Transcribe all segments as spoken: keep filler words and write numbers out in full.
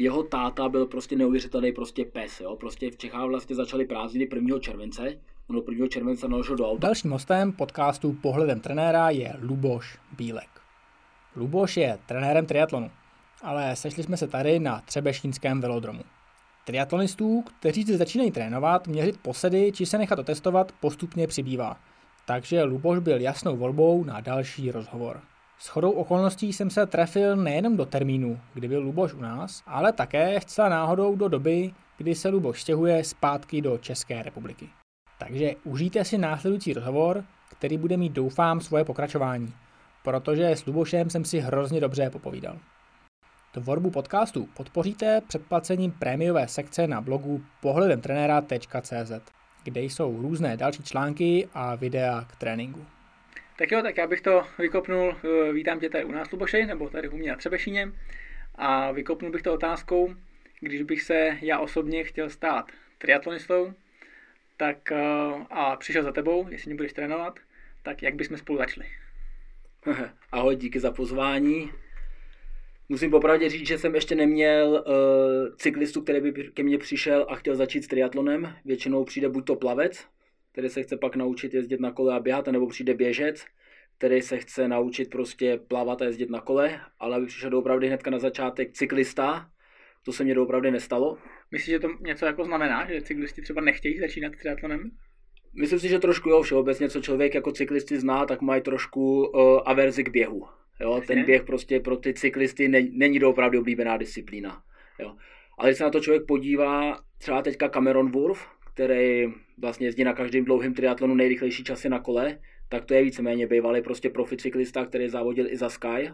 jeho táta byl prostě neuvěřitelný prostě pes, jo. Prostě v Čechách vlastně začaly prázdniny prvního července, ono prvního července naložil do auta. Dalším hostem podcastu Pohledem trenéra je Luboš Bílek. Luboš je trenérem triatlonu, ale sešli jsme se tady na třebešínském velodromu. Triatlonistů, kteří se začínají trénovat, měřit posedy či se nechat otestovat, postupně přibývá. Takže Luboš byl jasnou volbou na další rozhovor. Shodou okolností jsem se trefil nejenom do termínu, kdy byl Luboš u nás, ale také zcela náhodou do doby, kdy se Luboš stěhuje zpátky do České republiky. Takže užijte si následující rozhovor, který bude mít, doufám, svoje pokračování, protože s Lubošem jsem si hrozně dobře popovídal. Tvorbu podcastu podpoříte předplacením prémiové sekce na blogu pohledem trenera tečka cé zet, kde jsou různé další články a videa k tréninku. Tak jo, tak já bych to vykopnul, vítám tě tady u nás, Luboši, nebo tady u mě na Třebešíně, a vykopnul bych to otázkou, když bych se já osobně chtěl stát triatlonistou, tak a přišel za tebou, jestli mě budeš trénovat, tak jak bychom spolu začali? Ahoj, díky za pozvání. Musím popravdě říct, že jsem ještě neměl uh, cyklistu, který by ke mně přišel a chtěl začít s triatlonem. Většinou přijde buď to plavec, který se chce pak naučit jezdit na kole a běhat, nebo přijde běžec, který se chce naučit prostě plavat a jezdit na kole, ale aby přišel doopravdy hnedka na začátek cyklista, to se mně doopravdy nestalo. Myslíš, že to něco jako znamená, že cyklisti třeba nechtějí začínat s triatlonem? Myslím si, že trošku jo, všeobecně, co člověk jako cyklisty zná, tak mají trošku uh, averzi k běhu. Jo, ten běh prostě pro ty cyklisty ne, není doopravdy oblíbená disciplína. Jo. Ale když se na to člověk podívá, třeba teďka Cameron Wurf, který vlastně jezdí na každém dlouhém triatlonu nejrychlejší časy na kole, tak to je víceméně bývalý prostě profi cyklista, který závodil i za Sky.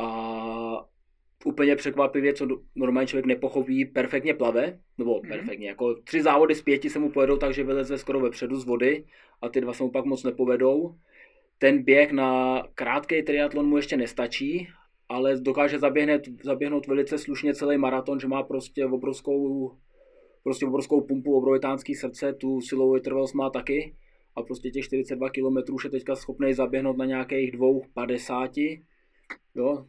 A úplně překvapivě, co normálně člověk nepochopí, perfektně plave, nebo mm-hmm. perfektně, jako tři závody z pěti se mu povedou, takže vyleze skoro vepředu z vody a ty dva se mu pak moc nepovedou. Ten běh na krátký triatlon mu ještě nestačí, ale dokáže zaběhnout, zaběhnout velice slušně celý maraton, že má prostě obrovskou, prostě obrovskou pumpu, obrovitánský srdce, tu silovou vytrvalost má taky a prostě těch čtyřicet dva kilometrů je teďka schopnej zaběhnout na nějakých dvou padesát, jo.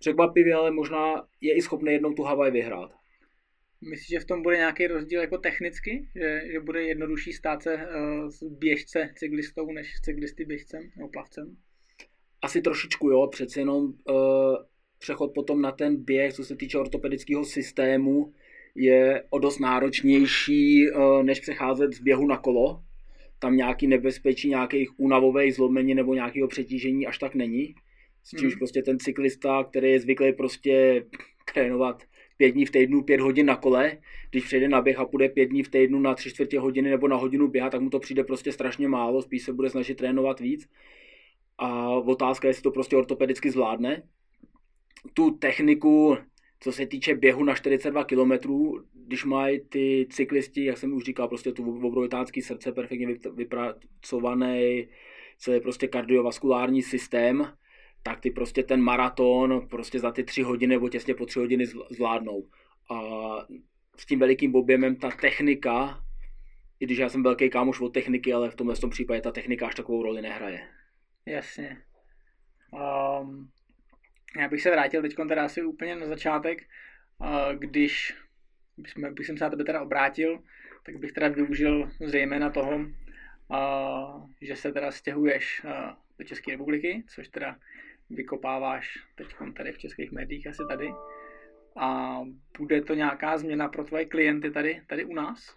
Překvapivě, ale možná je i schopný jednou tu Hawaii vyhrát. Myslíš, že v tom bude nějaký rozdíl jako technicky? Že, že bude jednodušší stát se uh, běžce cyklistou než cyklisty běžcem nebo plavcem? Asi trošičku jo, přece jenom uh, přechod potom na ten běh, co se týče ortopedického systému, je o dost náročnější, uh, než přecházet z běhu na kolo. Tam nějaký nebezpečí, nějakých únavových zlomení nebo nějakého přetížení až tak není. S čímž hmm. prostě ten cyklista, který je zvyklý prostě trénovat pět dní v týdnu, pět hodin na kole, když přejde na běh a půjde pět dní v týdnu na tři čtvrtě hodiny nebo na hodinu běhat, tak mu to přijde prostě strašně málo, spíš se bude snažit trénovat víc. A otázka je, jestli to prostě ortopedicky zvládne. Tu techniku, co se týče běhu na čtyřicet dva kilometrů, když mají ty cyklisti, jak jsem už říkal, prostě tu obrovitánský srdce, perfektně vypracovaný, celý prostě kardiovaskulární systém, tak ty prostě ten maraton prostě za ty tři hodiny nebo těsně po tři hodiny zvládnou. A s tím velikým objemem ta technika, i když já jsem velký kámoš od techniky, ale v tomhle tom případě ta technika až takovou roli nehraje. Jasně. Um, já bych se vrátil teď teda asi úplně na začátek, uh, když bychom, bych jsem se na tebe teda obrátil, tak bych teda využil zejména toho, uh, že se teda stěhuješ uh, do České republiky, což teda vykopáváš teď tady v českých médiích asi tady. A bude to nějaká změna pro tvoje klienty tady, tady u nás?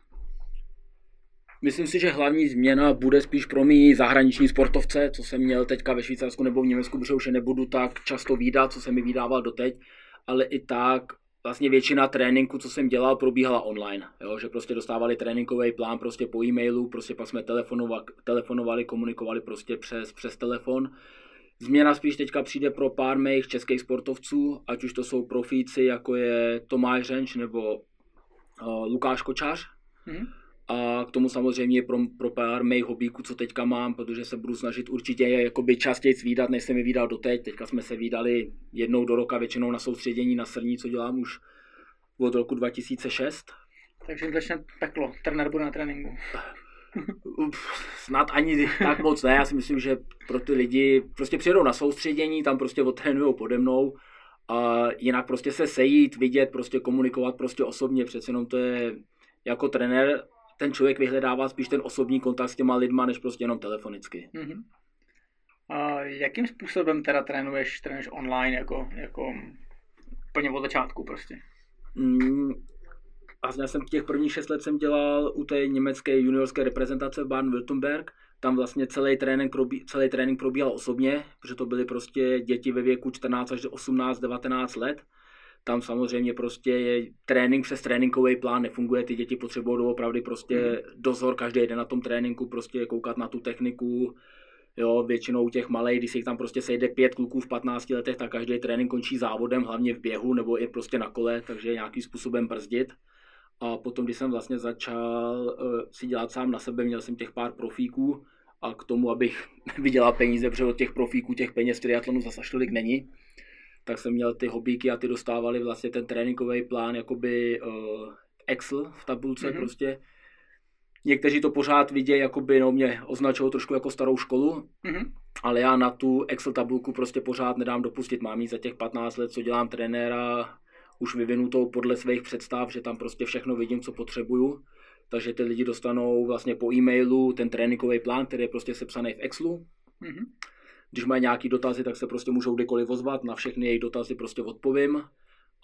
Myslím si, že hlavní změna bude spíš pro mý zahraniční sportovce, co jsem měl teďka ve Švýcarsku nebo v Německu, protože už je nebudu tak často výdat, co jsem mi vydával doteď, ale i tak vlastně většina tréninku, co jsem dělal, probíhala online. Jo? Že prostě dostávali tréninkový plán prostě po e-mailu, prostě pak jsme telefonovali, telefonovali komunikovali prostě přes, přes telefon. Změna spíš teďka přijde pro pár mých českých sportovců, ať už to jsou profíci, jako je Tomáš Řenč nebo uh, Lukáš Kočař. Hmm. A k tomu samozřejmě pro, pro pár mých hobíků, co teďka mám, protože se budu snažit určitě jakoby častěji výdat, než jsem je výdal doteď. Teďka jsme se výdali jednou do roka, většinou na soustředění na Srní, co dělám už od roku dva tisíce šest. Takže začne peklo, trenér bude na tréninku. Snad ani tak moc ne, já si myslím, že pro ty lidi prostě přijedou na soustředění, tam prostě odtrénujou pode mnou a jinak prostě se sejít, vidět, prostě komunikovat prostě osobně, přece jenom to je, jako trenér, ten člověk vyhledává spíš ten osobní kontakt s těma lidma, než prostě jenom telefonicky. Mm-hmm. A jakým způsobem teda trénuješ, trénuješ online, jako, jako plně od začátku prostě? Mm. A já jsem těch prvních šest let jsem dělal u té německé juniorské reprezentace v Baden-Württemberg. Tam vlastně celý trénink, probí, celý trénink probíhal osobně, protože to byly prostě děti ve věku čtrnáct až osmnáct, devatenáct let. Tam samozřejmě prostě je trénink přes tréninkový plán nefunguje, ty děti potřebují opravdu prostě dozor, každý den na tom tréninku, prostě koukat na tu techniku. Jo, většinou těch malej, když se tam prostě sejde pět kluků v patnácti letech, tak každý trénink končí závodem, hlavně v běhu nebo i prostě na kole, takže nějakým způsobem brzdit. A potom, když jsem vlastně začal uh, si dělat sám na sebe, měl jsem těch pár profíků a k tomu, abych vydělal peníze, protože od těch profíků, těch peněz v triatlonu zase až tolik není, tak jsem měl ty hobíky a ty dostávali vlastně ten tréninkový plán, jakoby uh, Excel v tabulce mm-hmm. prostě. Někteří to pořád vidějí, jakoby, no, mě označují trošku jako starou školu, mm-hmm. ale já na tu Excel tabulku prostě pořád nedám dopustit. Mám jí za těch patnáct let, co dělám trenéra, už vyvinutou podle svých představ, že tam prostě všechno vidím, co potřebuju. Takže ty lidi dostanou vlastně po e-mailu ten tréninkový plán, který je prostě sepsaný v Excelu. Mm-hmm. Když mají nějaké dotazy, tak se prostě můžou kdykoliv ozvat, na všechny jejich dotazy prostě odpovím.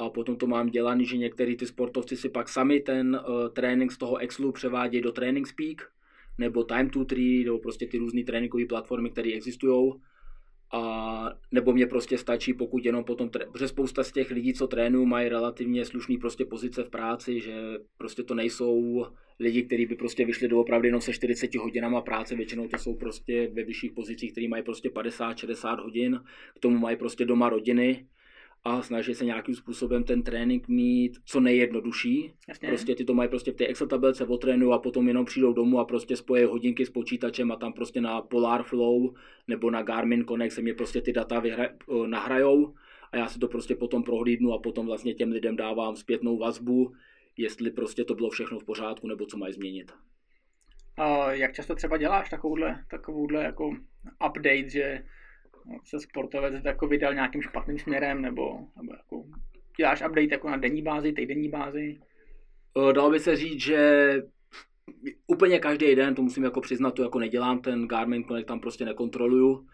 A potom to mám dělaný, že některý ty sportovci si pak sami ten uh, trénink z toho Excelu převádějí do TrainingPeaks, nebo Time to Tri, nebo prostě ty různé tréninkové platformy, které existují. A nebo mě prostě stačí, pokud jenom potom, protože spousta z těch lidí, co trénují, mají relativně slušný prostě pozice v práci, že prostě to nejsou lidi, kteří by prostě vyšli doopravdy jenom se čtyřiceti hodinama práce, většinou to jsou prostě ve vyšších pozicích, kteří mají prostě padesát šedesát hodin, k tomu mají prostě doma rodiny a snaží se nějakým způsobem ten trénink mít co nejjednodušší. Jasně. Prostě ty to mají prostě v té Excel tabelce, otrénují a potom jenom přijdou domů a prostě spojí hodinky s počítačem a tam prostě na Polar Flow nebo na Garmin Connect se mě prostě ty data vyhra- nahrajou a já si to prostě potom prohlídnu a potom vlastně těm lidem dávám zpětnou vazbu, jestli prostě to bylo všechno v pořádku nebo co mají změnit. A jak často třeba děláš takovouhle, takovouhle jako update, že se sportovec jako vydal nějakým špatným směrem, nebo, nebo jako děláš update jako na denní bázi, týdenní bázi? Dalo by se říct, že úplně každý den, to musím jako přiznat, to jako nedělám, ten Garmin Connect tam prostě nekontroluju,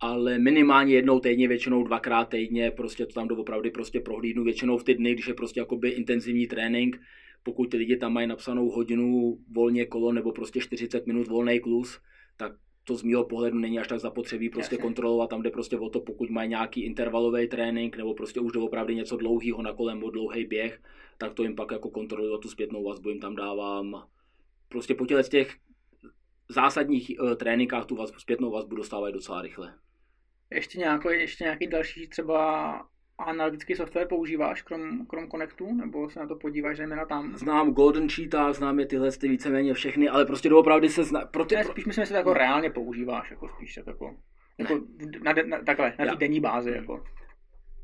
ale minimálně jednou týdně, většinou dvakrát týdně, prostě to tam doopravdy prostě prohlídnu, většinou v ty dny, když je prostě jakoby intenzivní trénink, pokud ty lidi tam mají napsanou hodinu volně kolo, nebo prostě čtyřicet minut volnej klus, tak to z mýho pohledu není až tak zapotřebí prostě Jasně. kontrolovat, tam jde prostě o to, pokud mají nějaký intervalový trénink, nebo prostě už doopravdy něco dlouhýho na kolem, nebo dlouhý běh, tak to jim pak jako kontroluju, tu zpětnou vazbu jim tam dávám. Prostě po těch, těch zásadních uh, tréninkách tu vazbu, zpětnou vazbu dostávají docela rychle. Ještě nějaký, ještě nějaký další třeba analytický software používáš krom, krom Connectu, nebo se na to podíváš zejména tam? Znám Golden Cheetah, znám je tyhle ty víceméně všechny, ale prostě doopravdy se zná... Pro ty... ne, spíš myslím, že se to jako reálně používáš, jako spíš tak jako, jako na, na, takhle, na té denní bázi. Jako.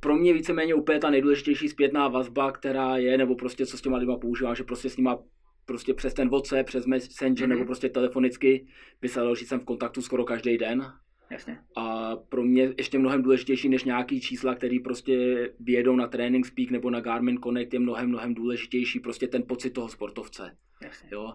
Pro mě víceméně úplně ta nejdůležitější zpětná vazba, která je, nebo prostě co s těma lidma používám, že prostě s nima prostě přes ten WhatsApp, přes Messenger, mm-hmm. nebo prostě telefonicky, by se dalo říct, jsem v kontaktu skoro každý den. Jasně. A pro mě ještě mnohem důležitější než nějaký čísla, který prostě vyjedou na TrainingPeaks nebo na Garmin Connect, je mnohem, mnohem důležitější prostě ten pocit toho sportovce. Jasně. Jo?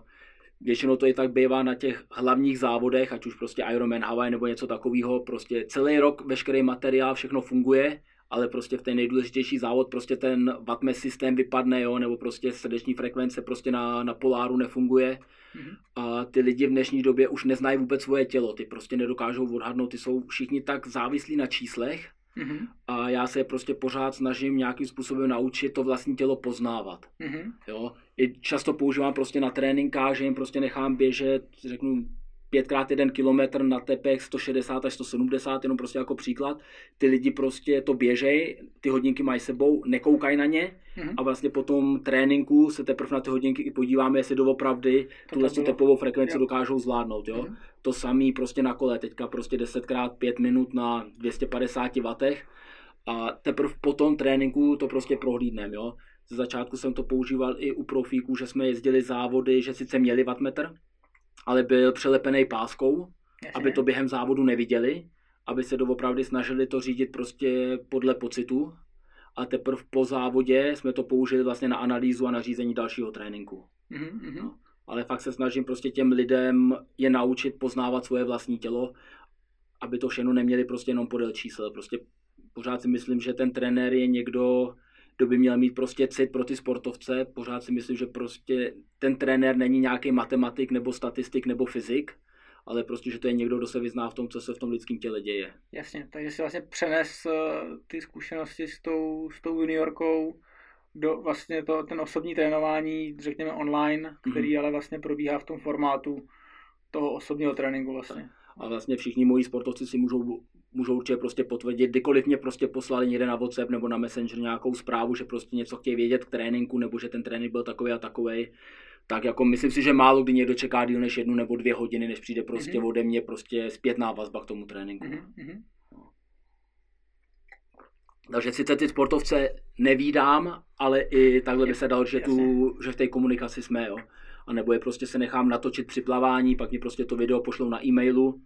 Většinou to i tak bývá na těch hlavních závodech, ať už prostě Ironman Hawaii nebo něco takového, prostě celý rok veškerý materiál, všechno funguje, ale prostě v ten nejdůležitější závod prostě ten wattmeter systém vypadne, jo? Nebo prostě srdeční frekvence prostě na, na poláru nefunguje. A ty lidi v dnešní době už neznají vůbec svoje tělo, ty prostě nedokážou odhadnout, ty jsou všichni tak závislí na číslech mm-hmm. a já se prostě pořád snažím nějakým způsobem naučit to vlastní tělo poznávat. Mm-hmm. Jo? I často používám prostě na tréninkách, že jim prostě nechám běžet, řeknu pětkrát jeden kilometr na tepech sto šedesát až sto sedmdesát, jenom prostě jako příklad. Ty lidi prostě to běžej, ty hodinky mají sebou, nekoukají na ně mm-hmm. a vlastně po tom tréninku se teprve na ty hodinky i podíváme, jestli doopravdy tuhle tepovou frekvenci jo. dokážou zvládnout. Jo? Mm-hmm. To samé prostě na kole, teďka prostě deset krát pět minut na dvě stě padesát wattů a teprve po tom tréninku to prostě prohlídneme. Jo? Ze začátku jsem to používal i u profíků, že jsme jezdili závody, že sice měli wattmetr, ale byl přelepený páskou, Jasně. aby to během závodu neviděli, aby se doopravdy snažili to řídit prostě podle pocitu a teprve po závodě jsme to použili vlastně na analýzu a na řízení dalšího tréninku. Mm-hmm. No. Ale fakt se snažím prostě těm lidem je naučit poznávat svoje vlastní tělo, aby to všechno neměli prostě jenom podél čísel. Prostě pořád si myslím, že ten trenér je někdo, kdo by měl mít prostě cit pro ty sportovce. Pořád si myslím, že prostě ten trenér není nějaký matematik nebo statistik nebo fyzik, ale prostě, že to je někdo, kdo se vyzná v tom, co se v tom lidském těle děje. Jasně, takže si vlastně přenes ty zkušenosti s tou, s tou juniorkou do vlastně to, ten osobní trénování, řekněme online, který mm-hmm. ale vlastně probíhá v tom formátu toho osobního tréninku vlastně. A vlastně všichni moji sportovci si můžou, můžou určitě prostě potvrdit, kdykoliv mě prostě poslali někde na WhatsApp nebo na Messenger nějakou zprávu, že prostě něco chtějí vědět k tréninku, nebo že ten trénink byl takovej a takovej. Tak jako myslím si, že málo kdy někdo čeká díl než jednu nebo dvě hodiny, než přijde prostě mm-hmm. ode mě prostě zpětná vazba k tomu tréninku. Mm-hmm. Takže sice ty sportovce nevídám, ale i takhle by se dal, že, tu, že v té komunikaci jsme, jo. A nebo je prostě se nechám natočit při plavání, pak mi prostě to video pošlou na e-mailu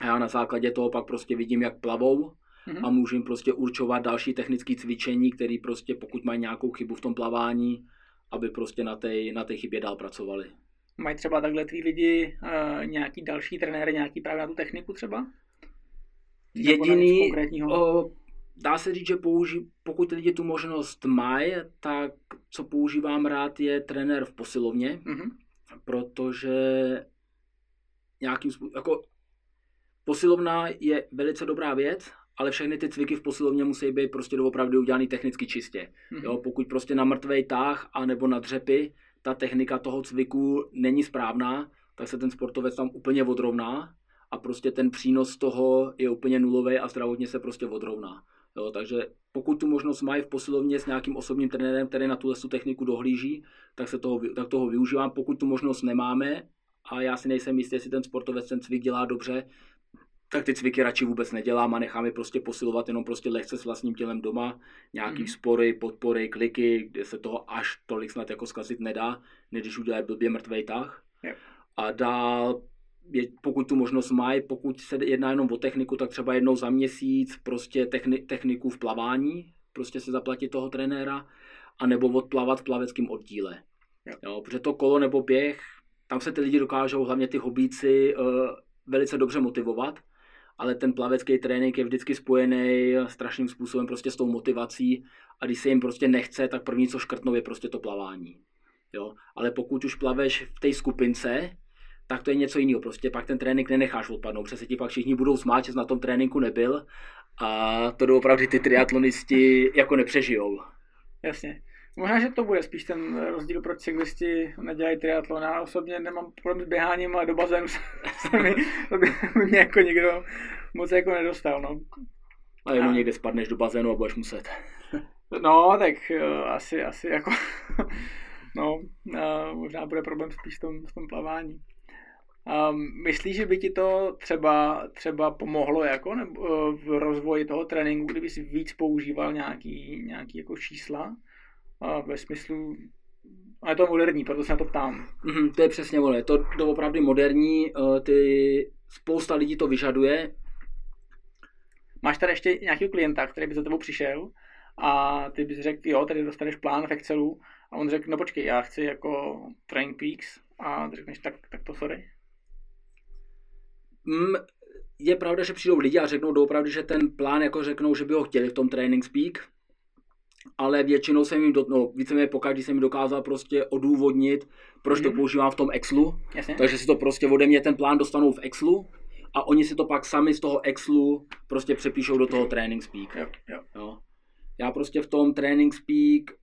a já na základě toho pak prostě vidím, jak plavou mm-hmm. a můžu jim prostě určovat další technické cvičení, které prostě pokud mají nějakou chybu v tom plavání, aby prostě na té na té chybě dál pracovali. Mají třeba takhle tví lidi uh, nějaký další trenéry, nějaký právě na tu techniku třeba? Jediný, o, dá se říct, že použi, pokud lidi tu možnost mají, tak co používám rád je trenér v posilovně, mm-hmm. protože nějakým jako posilovna je velice dobrá věc, ale všechny ty cviky v posilovně musí být prostě doopravdy udělaný technicky čistě. Mm-hmm. Jo, pokud prostě na mrtvej tah a nebo na dřepy ta technika toho cviku není správná, tak se ten sportovec tam úplně odrovná a prostě ten přínos toho je úplně nulový a zdravotně se prostě odrovná. Jo, takže pokud tu možnost mají v posilovně s nějakým osobním trenérem, který na tuhle techniku dohlíží, tak se toho, tak toho využívám. Pokud tu možnost nemáme a já si nejsem jistý, jestli ten sportovec ten cvik dělá dobře, tak ty cviky radši vůbec nedělám a nechám je prostě posilovat jenom prostě lehce s vlastním tělem doma, nějaký mm-hmm. spory, podpory, kliky, kde se toho až tolik snad jako zkazit nedá, než když udělají blbě mrtvej tah. Yep. A dál, je, pokud tu možnost mají, pokud se jedná jenom o techniku, tak třeba jednou za měsíc prostě techni, techniku v plavání, prostě se zaplatit toho trenéra, anebo odplavat v plaveckém oddíle. Yep. Jo, protože to kolo nebo běh, tam se ty lidi dokážou, hlavně ty hobíci, uh, velice dobře motivovat, ale ten plavecký trénink je vždycky spojený strašným způsobem prostě s tou motivací a když se jim prostě nechce, tak první, co škrtnou, je prostě to plavání. Jo? Ale pokud už plaveš v té skupince, tak to je něco jiného. Prostě pak ten trénink nenecháš odpadnout, protože se ti pak všichni budou smát, že na tom tréninku nebyl a to doopravdy ty triatlonisti jako nepřežijou. Jasně. Možná, že to bude spíš ten rozdíl, proč cyklisti nedělají triatlon. Já osobně nemám problém s běháním, ale do bazénu se mi, by mě jako nikdo moc jako nedostal. No. A jenom a... někde spadneš do bazénu a budeš muset. No, tak jo, asi, asi jako, no, možná bude problém spíš v tom, v tom plavání. Um, myslíš, že by ti to třeba, třeba pomohlo jako, nebo v rozvoji toho tréninku, kdyby jsi víc používal nějaký, nějaký jako čísla? A ve smyslu, ale to je moderní, proto se na to ptám. Mm, to je přesně ono, je to doopravdy moderní, ty, spousta lidí to vyžaduje. Máš tady ještě nějakého klienta, který by za tebou přišel a ty bys řekl, jo, tady dostaneš plán v Excelu a on řekl, no počkej, já chci jako TrainingPeaks a řekneš, tak, tak to sorry. Mm, je pravda, že přijdou lidi a řeknou doopravdy, že ten plán jako řeknou, že by ho chtěli v tom TrainingPeaks. Ale většinou jsem jim, do, no víceméně pokaždý jsem jim dokázal prostě odůvodnit, proč mm-hmm. to používám v tom Excelu. Jasně. Takže si to prostě ode mě ten plán dostanou v Excelu a oni si to pak sami z toho Excelu prostě přepíšou do toho TrainingPeaks. Jo, jo. Jo. Já prostě v tom TrainingPeaks,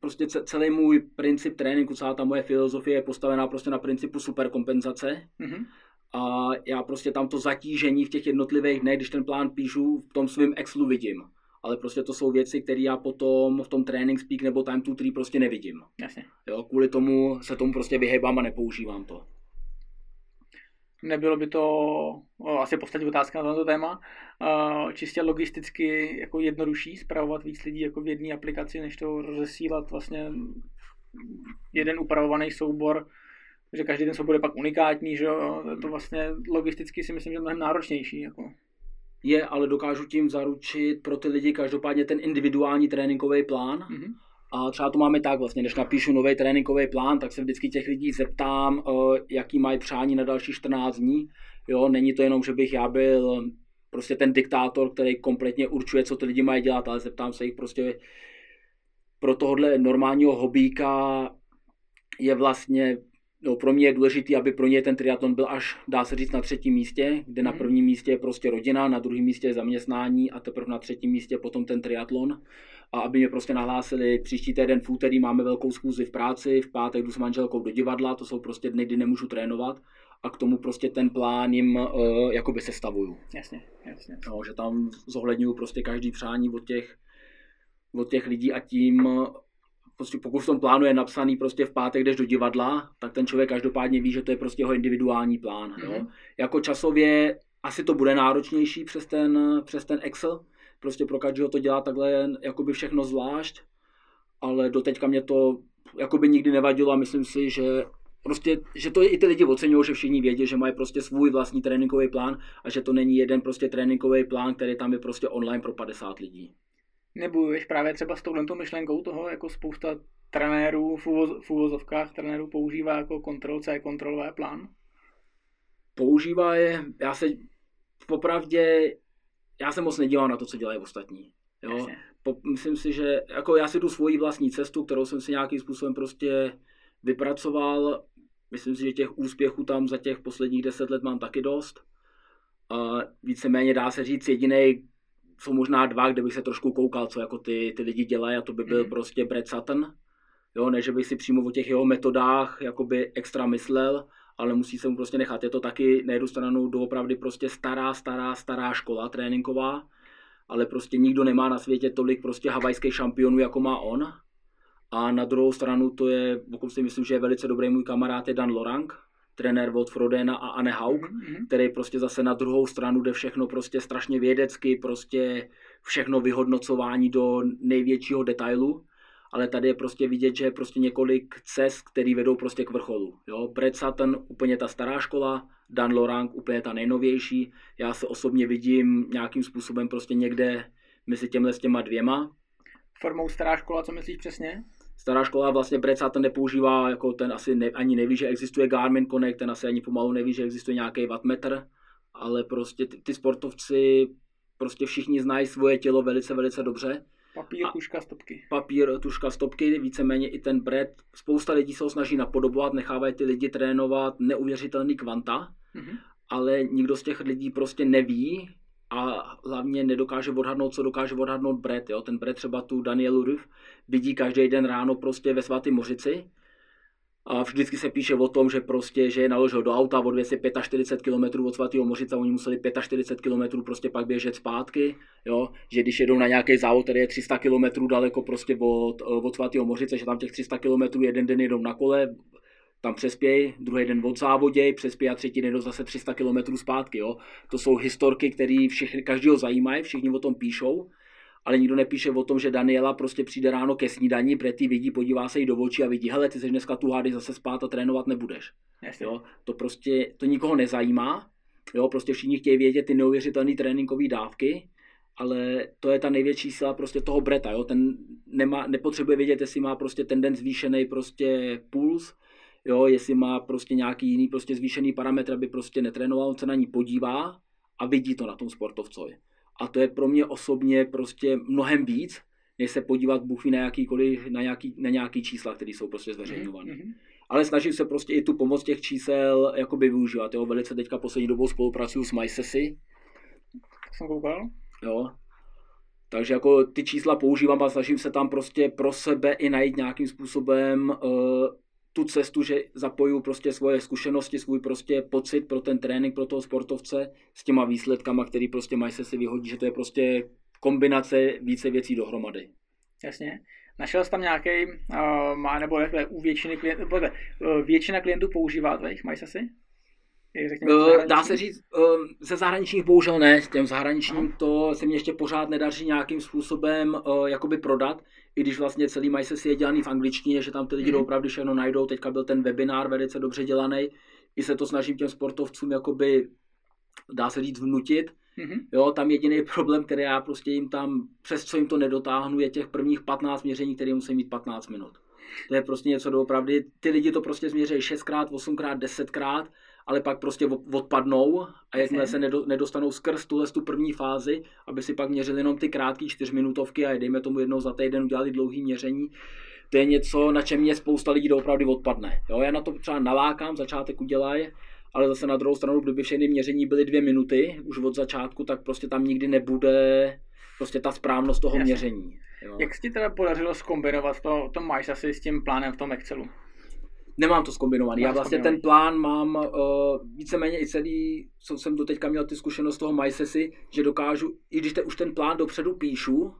prostě celý můj princip tréninku, celá ta moje filozofie je postavená prostě na principu superkompenzace. Mm-hmm. A já prostě tam to zatížení v těch jednotlivých dnech, když ten plán píšu, v tom svém Excelu vidím. Ale prostě to jsou věci, které já potom v tom TrainingPeaks nebo Time to Tri prostě nevidím. Jasně. Jo, kvůli tomu se tomu prostě vyhejbám a nepoužívám to. Nebylo by to, o, asi poslední otázka na toto téma, uh, čistě logisticky jako jednodušší spravovat víc lidí jako v jedné aplikaci, než to rozesílat vlastně jeden upravovaný soubor, že každý ten soubor je pak unikátní, že jo? To vlastně logisticky si myslím, že je mnohem náročnější. Jako. je, ale dokážu tím zaručit pro ty lidi každopádně ten individuální tréninkový plán. Mm-hmm. A třeba to máme tak vlastně, když napíšu nový tréninkový plán, tak se vždycky těch lidí zeptám, jaký mají přání na další čtrnáct dní. Jo, není to jenom, že bych já byl prostě ten diktátor, který kompletně určuje, co ty lidi mají dělat, ale zeptám se jich prostě pro tohohle normálního hobíka je vlastně, no, pro mě je důležitý, aby pro ně ten triatlon byl až, dá se říct, na třetím místě, kde na prvním místě je prostě rodina, na druhém místě je zaměstnání a teprve na třetím místě potom ten triatlon. A aby mě prostě nahlásili, příští týden v úterý máme velkou schůzi v práci, v pátek jdu s manželkou do divadla, to jsou prostě dny, kdy nemůžu trénovat. A k tomu prostě ten plán jim uh, jakoby sestavuju. Jasně, jasně. No, že tam zohledňuju prostě každý přání od těch, od těch lidí a tím, prostě pokud v tom plánu je napsaný prostě v pátek jdeš do divadla, tak ten člověk každopádně ví, že to je prostě jeho individuální plán. Mm-hmm. No. Jako časově asi to bude náročnější přes ten, přes ten Excel, prostě pro každého to dělá takhle jakoby všechno zvlášť, ale doteďka mě to jakoby nikdy nevadilo a myslím si, že prostě, že to i ty lidi oceňují, že všichni vědí, že mají prostě svůj vlastní tréninkový plán a že to není jeden prostě tréninkový plán, který tam je prostě online pro padesát lidí. Nebojuješ právě třeba s touhletou myšlenkou toho, jako spousta trenérů v, uvoz, v uvozovkách trenérů používá jako kontrol C, kontrolové plán? Používá je, já se popravdě, já se moc nedívám na to, co dělají ostatní. Jo? Po, myslím si, že jako já si jdu svoji vlastní cestu, kterou jsem si nějakým způsobem prostě vypracoval. Myslím si, že těch úspěchů tam za těch posledních deset let mám taky dost. A víceméně dá se říct, jedinej jsou možná dva, kde bych se trošku koukal, co jako ty, ty lidi dělají, a to by byl mm. prostě Brett Sutton. Jo, ne, že bych si přímo o těch jeho metodách jakoby extra myslel, ale musí se mu prostě nechat. Je to taky na jednu stranu doopravdy prostě stará, stará, stará škola tréninková, ale prostě nikdo nemá na světě tolik prostě havajských šampionů, jako má on. A na druhou stranu to je, pokud si myslím, že je velice dobrý můj kamarád, je Dan Lorang, trenér Walt Frodena a Anne Haug, mm-hmm. který prostě zase na druhou stranu jde všechno prostě strašně vědecky, prostě všechno vyhodnocování do největšího detailu, ale tady je prostě vidět, že je prostě několik cest, které vedou prostě k vrcholu. Jo? Brett Sutton, úplně ta stará škola, Dan Lorang, úplně ta nejnovější. Já se osobně vidím nějakým způsobem prostě někde mezi těmhle s těma dvěma. Formou stará škola, co myslíš přesně? Stará škola vlastně Brett Sutton nepoužívá, jako ten asi ne, ani neví, že existuje Garmin Connect, ten asi ani pomalu neví, že existuje nějaký wattmetr, ale prostě ty, ty sportovci prostě všichni znají svoje tělo velice, velice dobře. Papír, a, tuška, stopky. Papír, tuška, stopky, víceméně i ten Brett. Spousta lidí se ho snaží napodobovat, nechávají ty lidi trénovat neuvěřitelný kvanta, mm-hmm. ale nikdo z těch lidí prostě neví a hlavně nedokáže odhadnout, co dokáže odhadnout Brett. Jo? Ten Brett třeba tu Danielu Ruff vidí každý den ráno prostě ve Svatém Mořici a vždycky se píše o tom, že prostě, že je naložil do auta, odvěz je čtyřicet pět kilometrů od Svatého Mořice a oni museli čtyřicet pět kilometrů prostě pak běžet zpátky, jo? Že když jedou na nějaký závod, který je tři sta kilometrů daleko prostě od, od Svatého Mořice, že tam těch tři sta kilometrů jeden den jedou na kole, tam přespěj, druhý den od závoděj, přespěj a třetí den zase tři sta kilometrů zpátky. Jo? To jsou historky, které každého zajímají, všichni o tom píšou, ale nikdo nepíše o tom, že Daniela prostě přijde ráno ke snídani, Bretty vidí, podívá se jí do očí a vidí, hele, ty seš dneska tuhády zase spát a trénovat nebudeš. Jo? To prostě, to nikoho nezajímá, jo? Prostě všichni chtějí vědět ty neuvěřitelné tréninkové dávky, ale to je ta největší síla prostě toho Bretta, jo? Ten nemá, nepotřebuje vědět, jestli má prostě ten den zvýšený prostě puls, jo, jestli má prostě nějaký jiný prostě zvýšený parametr, aby prostě netrénoval, on se na ní podívá a vidí to na tom sportovcovi. A to je pro mě osobně prostě mnohem víc, než se podívat buchví na jakýkoliv, na nějaký, na nějaký čísla, které jsou prostě zveřejňované. Mm-hmm. Ale snažím se prostě i tu pomoc těch čísel jakoby využívat. Jo. Velice teďka poslední dobou spolupracuju s Majsesi. Jsem koukal. Jo. Takže jako ty čísla používám a snažím se tam prostě pro sebe i najít nějakým způsobem uh, tu cestu, že zapojuju prostě svoje zkušenosti, svůj prostě pocit pro ten trénink, pro toho sportovce s těma výsledkama, který prostě mají se si vyhodí, že to je prostě kombinace více věcí dohromady. Jasně. Našel jsi tam nějaký, uh, má nebo takhle, u většiny klientů, takhle, uh, většina klientů používá tvých Mysasi? Uh, dá se říct, uh, ze zahraničních bohužel ne, s těm zahraničním Aha. to se mi ještě pořád nedaří nějakým způsobem uh, jakoby prodat, i když vlastně celý Mysasi je dělaný v angličtině, že tam ty lidi mm-hmm. opravdu všechno najdou, teďka byl ten webinár velice dobře dělaný, i se to snažím těm sportovcům jakoby, dá se říct, vnutit, Mm-hmm. Jo, tam jediný problém, který já prostě jim tam, přes co jim to nedotáhnu, je těch prvních patnáct měření, které musí mít patnáct minut. To je prostě něco doopravdy, ty lidi to prostě změřejí šestkrát, osmkrát, desetkrát, ale pak prostě odpadnou a jakmile se nedostanou skrz tuhle tu první fázi, aby si pak měřili jenom ty krátké čtyřminutovky a dejme tomu jednou za týden udělali dlouhý měření, to je něco, na čem mě spousta lidí doopravdy odpadne. Jo, já na to třeba nalákám, začátek udělají, ale zase na druhou stranu, kdyby všechny měření byly dvě minuty už od začátku, tak prostě tam nikdy nebude prostě ta správnost toho Jasně. měření. Jo. Jak se ti teda podařilo zkombinovat to, to máš asi s tím plánem v tom Excelu? Nemám to zkombinovaný. Já vlastně ten plán mám uh, víceméně i celý, co jsem doteďka měl ty zkušenost toho Majsesi, že dokážu, i když te, už ten plán dopředu píšu,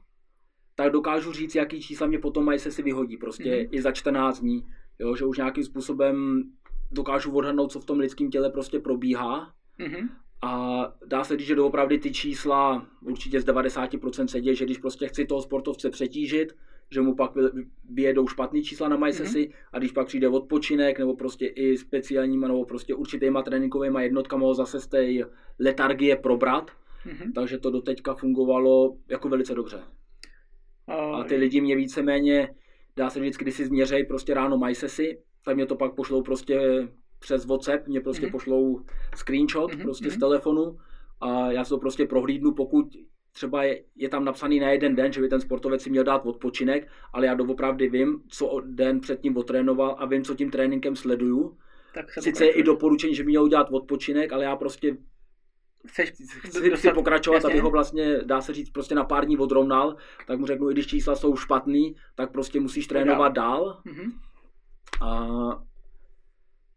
tak dokážu říct, jaký čísla mě potom Majsesi vyhodí prostě mm-hmm. i za čtrnáct dní. Jo, že už nějakým způsobem dokážu odhadnout, co v tom lidském těle prostě probíhá. Mm-hmm. A dá se říct, že doopravdy ty čísla určitě z devadesát procent sedí, že když prostě chci toho sportovce přetížit, že mu pak vyjedou špatný čísla na Majsesi mm-hmm. a když pak přijde odpočinek nebo prostě i speciálníma nebo prostě určitýma tréninkovýma jednotkama ho zase z té letargie probrat, mm-hmm. takže to doteďka fungovalo jako velice dobře. Oh. A ty lidi mě víceméně, dá se říct, když si změřejí prostě ráno Majsesi, tak mě to pak pošlou prostě přes WhatsApp, mě prostě mm-hmm. pošlou screenshot mm-hmm. prostě mm-hmm. z telefonu a já se to prostě prohlídnu, pokud třeba je, je tam napsaný na jeden den, že by ten sportovec si měl dát odpočinek, ale já doopravdy vím, co den předtím otrénoval a vím, co tím tréninkem sleduju. Sice je i doporučení, že by měl udělat odpočinek, ale já prostě Chceš, chci, chci pokračovat, jasně. aby ho vlastně, dá se říct, prostě na pár dní odrovnal, tak mu řeknu, i když čísla jsou špatný, tak prostě musíš trénovat dál. dál. Mm-hmm. A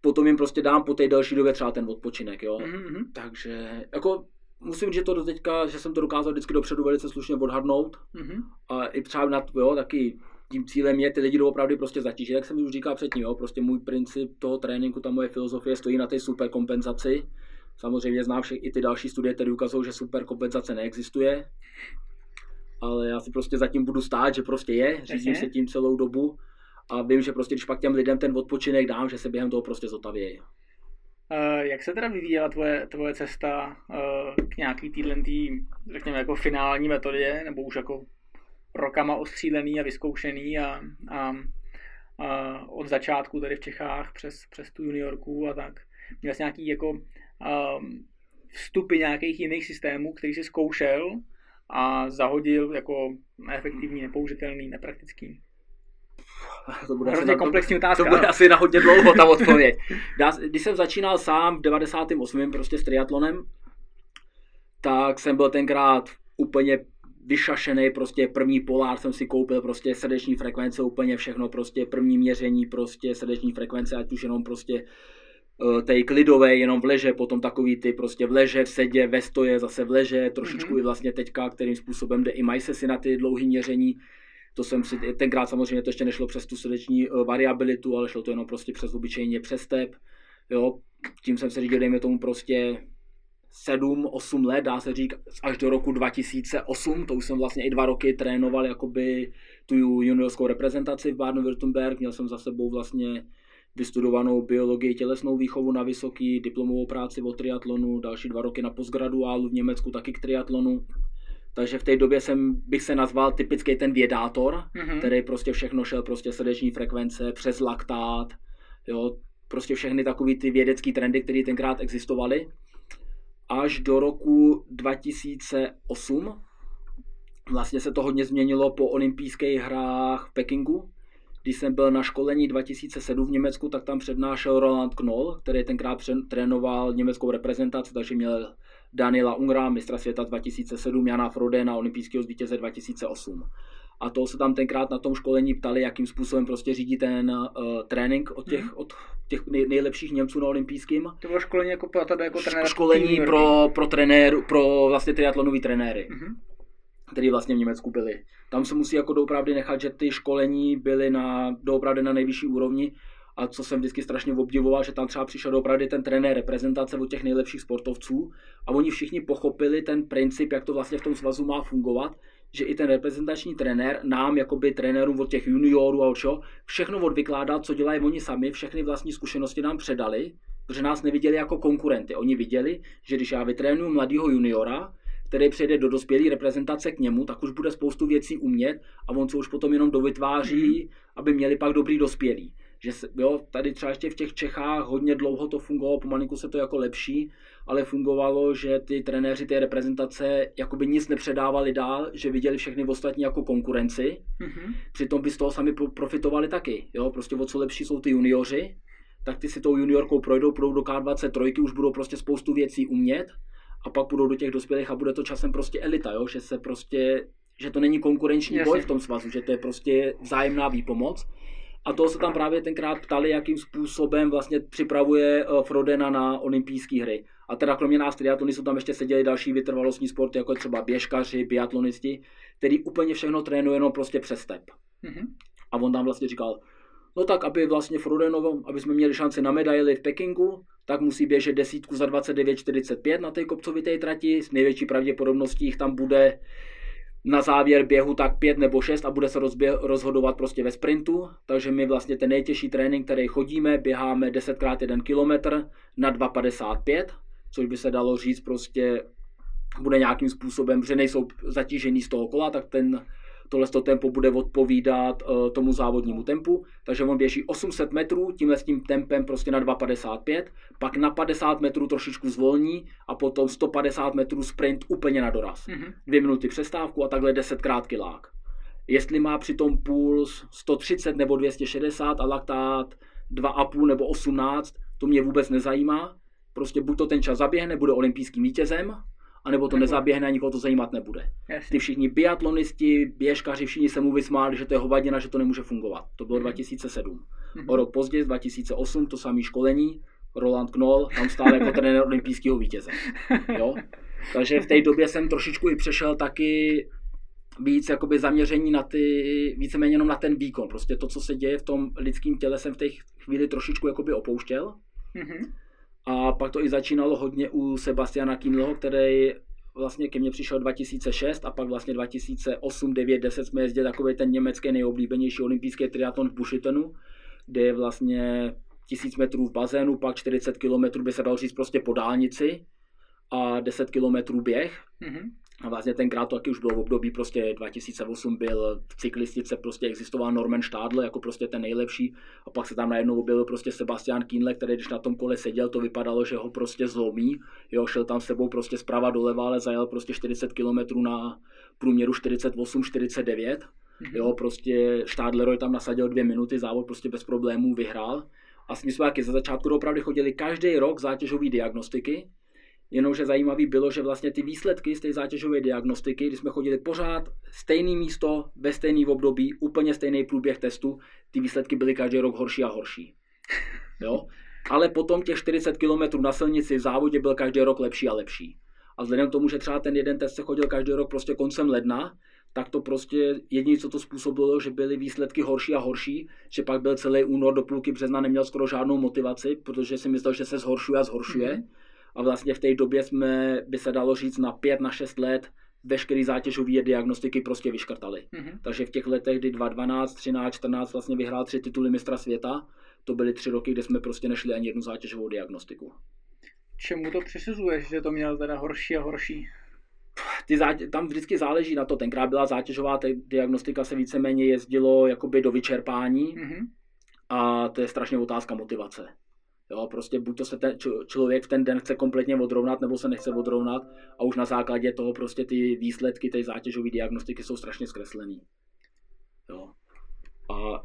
potom jim prostě dám po té delší době třeba ten odpočinek, jo. Mm-hmm. Takže jako musím říct, že to doteďka, že jsem to dokázal vždycky dopředu velice slušně odhadnout. Mm-hmm. A i třeba na, jo, taky tím cílem je ty lidi doopravdy prostě zatížit. Jak jsem už říkal předtím, jo, prostě můj princip toho tréninku, ta moje filozofie stojí na té superkompenzaci. Samozřejmě znám všech i ty další studie, které ukazují, že superkompenzace neexistuje. Ale já si prostě zatím budu stát, že prostě je, řídím se tím celou dobu. A vím, že prostě když pak těm lidem ten odpočinek dám, že se během toho prostě zotavějí. Uh, jak se teda vyvíjela tvoje, tvoje cesta uh, k nějaký týdlentý, řekněme, jako finální metodě, nebo už jako rokama ostřílený a vyzkoušený a, a, a od začátku tady v Čechách přes, přes tu juniorku a tak. Měl jsi nějaký jako um, vstupy nějakých jiných systémů, který jsi zkoušel a zahodil jako neefektivní, nepoužitelný, nepraktický? To bude, asi na, otázka, to bude asi na hodně dlouho ta odpověď. Když jsem začínal sám v devadesát osm prostě s triatlonem, tak jsem byl tenkrát úplně vyšašený, prostě první Polar jsem si koupil, prostě srdeční frekvence, úplně všechno, prostě první měření, prostě srdeční frekvence, ať už jenom prostě tej klidové, jenom v leže, potom takový ty prostě v leže, v sedě, ve stoje, zase v leže, trošičku mm-hmm. i vlastně teďka, kterým způsobem jde i Majsesi na ty dlouhý měření. To jsem si, tenkrát samozřejmě to ještě nešlo přes tu srdeční variabilitu, ale šlo to jenom prostě přes obyčejně přes step, jo. Tím jsem se řídil, dejme tomu prostě sedm osm let, dá se říct, až do roku dva tisíce osm, to už jsem vlastně i dva roky trénoval jakoby tu juniorskou reprezentaci v Baden-Württemberg, měl jsem za sebou vlastně vystudovanou biologii, tělesnou výchovu na vysoký, diplomovou práci o triatlonu, další dva roky na postgraduálu v Německu taky k triatlonu. Takže v té době jsem, bych se nazval typický ten vědátor, mm-hmm. který prostě všechno šel, prostě srdeční frekvence, přes laktát, jo, prostě všechny takové ty vědecké trendy, které tenkrát existovaly. Až do roku dva tisíce osm vlastně se to hodně změnilo po olympijských hrách v Pekingu. Když jsem byl na školení dva tisíce sedm v Německu, tak tam přednášel Roland Knoll, který tenkrát trénoval německou reprezentaci, takže měl Daniela Ungera, mistra světa dva tisíce sedm, Jana Frodena, olympijského vítěze dva tisíce osm. A toho se tam tenkrát na tom školení ptali, jakým způsobem prostě řídí ten uh, trénink od těch, mm. od těch nej, nejlepších Němců na olympijském. To bylo školení jako pro tebe jako trenér? Školení pro, pro, trenéru, pro vlastně triatlonový trenéry, mm. který vlastně v Německu byli. Tam se musí jako doopravdy nechat, že ty školení byly na, doopravdy na nejvyšší úrovni. A co jsem vždycky strašně obdivoval, že tam třeba přišel opravdu ten trenér reprezentace od těch nejlepších sportovců a oni všichni pochopili ten princip, jak to vlastně v tom svazu má fungovat, že i ten reprezentační trenér nám, jakoby trenérům od těch juniorů a od čeho, všechno odvykládá, co dělají oni sami, všechny vlastní zkušenosti nám předali, protože nás neviděli jako konkurenty. Oni viděli, že když já vytrénuju mladýho juniora, který přejde do dospělé reprezentace k němu, tak už bude spoustu věcí umět a on se už potom jenom dovytváří, mm-hmm. aby měli pak dobrý dospělý. Že se, jo, tady třeba ještě v těch Čechách hodně dlouho to fungovalo, pomalinku se to jako lepší, ale fungovalo, že ty trenéři té reprezentace jakoby nic nepředávali dál, že viděli všechny ostatní jako konkurenci, mm-hmm. přitom by z toho sami profitovali taky. Jo? Prostě o co lepší jsou ty junioři, tak ty si tou juniorkou projdou, půjdou do ká dvacet tři, už budou prostě spoustu věcí umět a pak půjdou do těch dospělých a bude to časem prostě elita, jo? Že se prostě, že to není konkurenční Jasně. boj v tom svazu, že to je prostě vzájemná výpomoc. A toho se tam právě tenkrát ptali, jakým způsobem vlastně připravuje Frodena na olympijské hry. A teda kromě nás triatlony jsou tam ještě seděli další vytrvalostní sporty, jako třeba běžkaři, biatlonisti, který úplně všechno trénuje jenom prostě přes step. Mm-hmm. A on tam vlastně říkal, no tak aby vlastně Frodenovo, aby jsme měli šanci na medaili v Pekingu, tak musí běžet desítku za dvacet devět čtyřicet pět na té kopcovité trati, s největší pravděpodobností jich tam bude na závěr běhu tak pět nebo šest a bude se rozběh, rozhodovat prostě ve sprintu, takže my vlastně ten nejtěžší trénink, který chodíme, běháme deset krát jeden kilometr na dva padesát pět, což by se dalo říct prostě bude nějakým způsobem, že nejsou zatížený z toho kola, tak ten tohle tempo bude odpovídat uh, tomu závodnímu tempu, takže on běží osm set metrů tímhle s tím tempem prostě na dva padesát pět, pak na padesát metrů trošičku zvolní a potom sto padesát metrů sprint úplně na doraz. Mm-hmm. Dvě minuty přestávku a takhle desetkrát kilák. Jestli má přitom puls sto třicet nebo dvě stě šedesát a laktát dva a půl nebo osmnáct, to mě vůbec nezajímá. Prostě buď to ten čas zaběhne, bude olympijským vítězem, a nebo to nebo. nezaběhne a nikoho to zajímat nebude. Jasně. Ty všichni biatlonisti, běžkaři, všichni se mu vysmáli, že to je hovadina, že to nemůže fungovat. To bylo mm-hmm. dva tisíce sedm. Mm-hmm. O rok později, dva tisíce osm, to samé školení, Roland Knoll, tam stále jako trenér olympijského vítěze. Jo? Takže v té době jsem trošičku i přešel taky víc jakoby zaměření na ty, víceméně jenom na ten výkon. Prostě to, co se děje v tom lidském těle, jsem v té chvíli trošičku jakoby opouštěl. Mm-hmm. A pak to i začínalo hodně u Sebastiana Kienleho, který vlastně ke mně přišel dva tisíce šest a pak vlastně dva tisíce osm, devět, deset jsme jezdili takový ten německý nejoblíbenější olympijský triatlon v Buschitenu, kde je vlastně tisíc metrů v bazénu, pak čtyřicet kilometrů by se dalo říct prostě po dálnici a deset kilometrů běh. Mm-hmm. A vlastně tenkrát to taky už bylo v období prostě dva tisíce osm byl v cyklistice prostě existoval Norman Stadler jako prostě ten nejlepší a pak se tam najednou objevil prostě Sebastian Kienle, který když na tom kole seděl, to vypadalo, že ho prostě zlomí, jo, šel tam s sebou prostě zprava doleva, ale zajel prostě čtyřicet kilometrů na průměru čtyřicet osm, čtyřicet devět, mm-hmm. jo, prostě Stadleroj tam nasadil dvě minuty, závod prostě bez problémů vyhrál a my jsme taky za začátku doopravdy chodili každý rok zátěžový diagnostiky. Jenomže zajímavý bylo, že vlastně ty výsledky z té zátěžové diagnostiky, když jsme chodili pořád stejné místo, ve stejný období, úplně stejný průběh testu, ty výsledky byly každý rok horší a horší. Jo? Ale potom těch čtyřicet kilometrů na silnici v závodě byl každý rok lepší a lepší. A vzhledem k tomu, že třeba ten jeden test se chodil každý rok prostě koncem ledna, tak to prostě jediné, co to způsobilo, že byly výsledky horší a horší, že pak byl celý únor do půlky března, neměl skoro žádnou motivaci, protože si myslel, že se zhoršuje a zhoršuje. Mm-hmm. A vlastně v té době jsme, by se dalo říct, na pět, na šest let veškerý zátěžové diagnostiky prostě vyškrtali. Mm-hmm. Takže v těch letech, kdy dva tisíce dvanáct, třináct, čtrnáct vlastně vyhrál tři tituly mistra světa, to byly tři roky, kde jsme prostě nešli ani jednu zátěžovou diagnostiku. Čemu to přisuzuješ, že to měl teda horší a horší? Ty zátěž, tam vždycky záleží na to, tenkrát byla zátěžová diagnostika, se víceméně jezdilo jakoby do vyčerpání mm-hmm. a to je strašně otázka motivace. Jo, prostě buď to se ten člověk v ten den chce kompletně odrovnat, nebo se nechce odrovnat a už na základě toho prostě ty výsledky té zátěžové diagnostiky jsou strašně zkreslený. Jo. A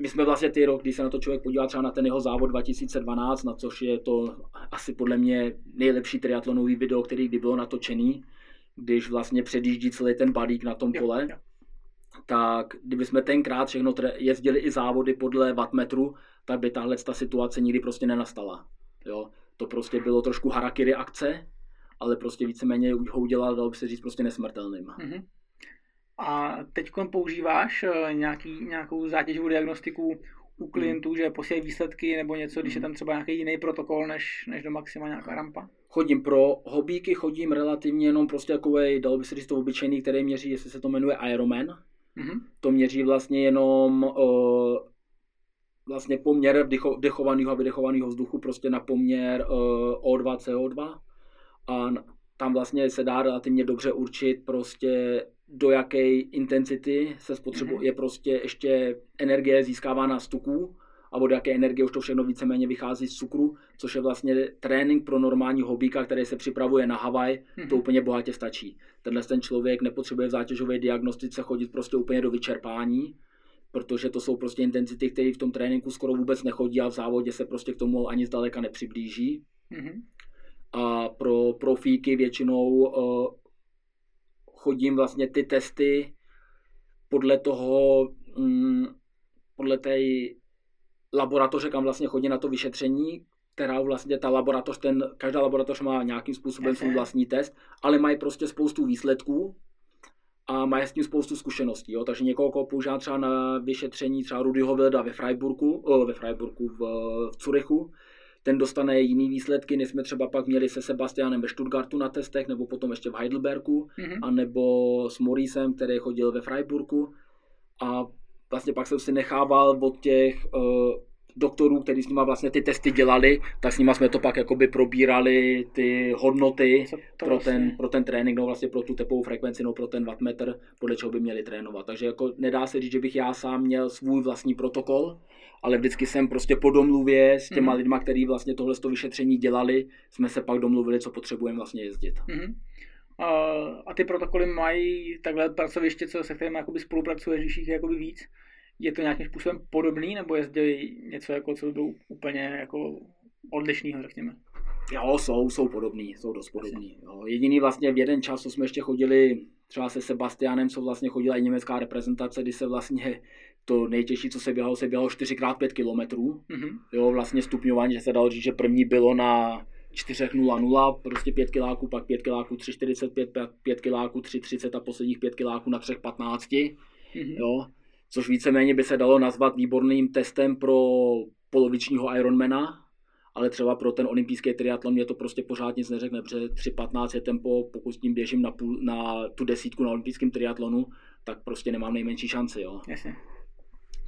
my jsme vlastně ty rok, když se na to člověk podívá třeba na ten jeho závod dva tisíce dvanáct, na což je to asi podle mě nejlepší triatlonový video, který kdy bylo natočený, když vlastně předjíždí celý ten balík na tom kole, tak kdybychom tenkrát všechno jezdili i závody podle wattmetru, tak by tahle ta situace nikdy prostě nenastala. Jo? To prostě bylo trošku harakiri akce, ale prostě víceméně ho udělal, dalo by se říct, prostě nesmrtelným. Uh-huh. A teď používáš nějaký, nějakou zátěžovou diagnostiku u klientů, hmm. že posílají výsledky nebo něco, když hmm. je tam třeba nějaký jiný protokol, než, než do maxima nějaká rampa? Chodím pro hobíky, chodím relativně jenom prostě takovej, dalo by se říct, to obyčejný, který měří, jestli se to jmenuje Ironman. Uh-huh. To měří vlastně jenom uh, vlastně poměr dechovaného a vydechovaného vzduchu prostě na poměr uh, O dva, C O dva a tam vlastně se dá relativně dobře určit prostě do jaké intenzity se spotřebuje mm-hmm. prostě ještě energie získávána z tuků, a od jaké energie už to všechno víceméně vychází z cukru, což je vlastně trénink pro normální hobíka, který se připravuje na Havaj, mm-hmm. to úplně bohatě stačí. Tenhle ten člověk nepotřebuje v zátěžové diagnostice chodit prostě úplně do vyčerpání, protože to jsou prostě intenzity, které v tom tréninku skoro vůbec nechodí a v závodě se prostě k tomu ani zdaleka nepřiblíží. Mm-hmm. A pro profíky většinou uh, chodím vlastně ty testy podle toho, mm, podle té laboratoře, kam vlastně chodí na to vyšetření, která vlastně ta laboratoř, ten, každá laboratoř má nějakým způsobem okay. svůj vlastní test, ale mají prostě spoustu výsledků a mají s tím spoustu zkušeností. Jo? Takže někoho, koho používám třeba na vyšetření třeba Rudyho Wilda ve Freiburgu, ve Freiburgu v, v Curychu, ten dostane jiný výsledky, než jsme třeba pak měli se Sebastianem ve Stuttgartu na testech, nebo potom ještě v Heidelbergu, mm-hmm. anebo s Mauriceem, který chodil ve Freiburgu. A vlastně pak jsem si nechával od těch uh, doktorů, kteří s nima vlastně ty testy dělali, tak s nima jsme to pak jakoby probírali ty hodnoty pro vlastně? ten, pro ten trénink, no vlastně pro tu tepovou frekvenci, no pro ten wattmetr, podle čeho by měli trénovat. Takže jako nedá se říct, že bych já sám měl svůj vlastní protokol, ale vždycky jsem prostě po domluvě s těma mm. lidma, kteří vlastně tohle vyšetření dělali, jsme se pak domluvili, co potřebujeme vlastně jezdit. Mm. A ty protokoly mají takhle pracoviště, co se kterými spolupracuješ, když jich jakoby víc. Je to nějakým způsobem podobný, nebo jezdí něco, jako, co bylo úplně jako odlišného, řekněme? Jo, jsou, jsou podobný, jsou dost podobný. Jo. Jediný vlastně v jeden čas, co jsme ještě chodili třeba se Sebastianem, co vlastně chodila i německá reprezentace, kdy se vlastně to nejtěžší, co se běhalo, se běhalo čtyři krát pět kilometrů. Mm-hmm. Jo, vlastně stupňování, že se dalo říct, že první bylo na čtyři nula nula, prostě pět kiláků, pak pět kiláků, tři čtyřicet pět, pak pět kiláků, tři třicet a posledních pět kiláků na tři patnáct. Mm-hmm. Jo. Což víceméně by se dalo nazvat výborným testem pro polovičního Ironmana, ale třeba pro ten olympijský triatlon mě to prostě pořád nic neřekne, protože tři patnáct je tempo, pokud s tím běžím na, půl, na tu desítku na olympijském triatlonu, tak prostě nemám nejmenší šanci. Jo. Jasně.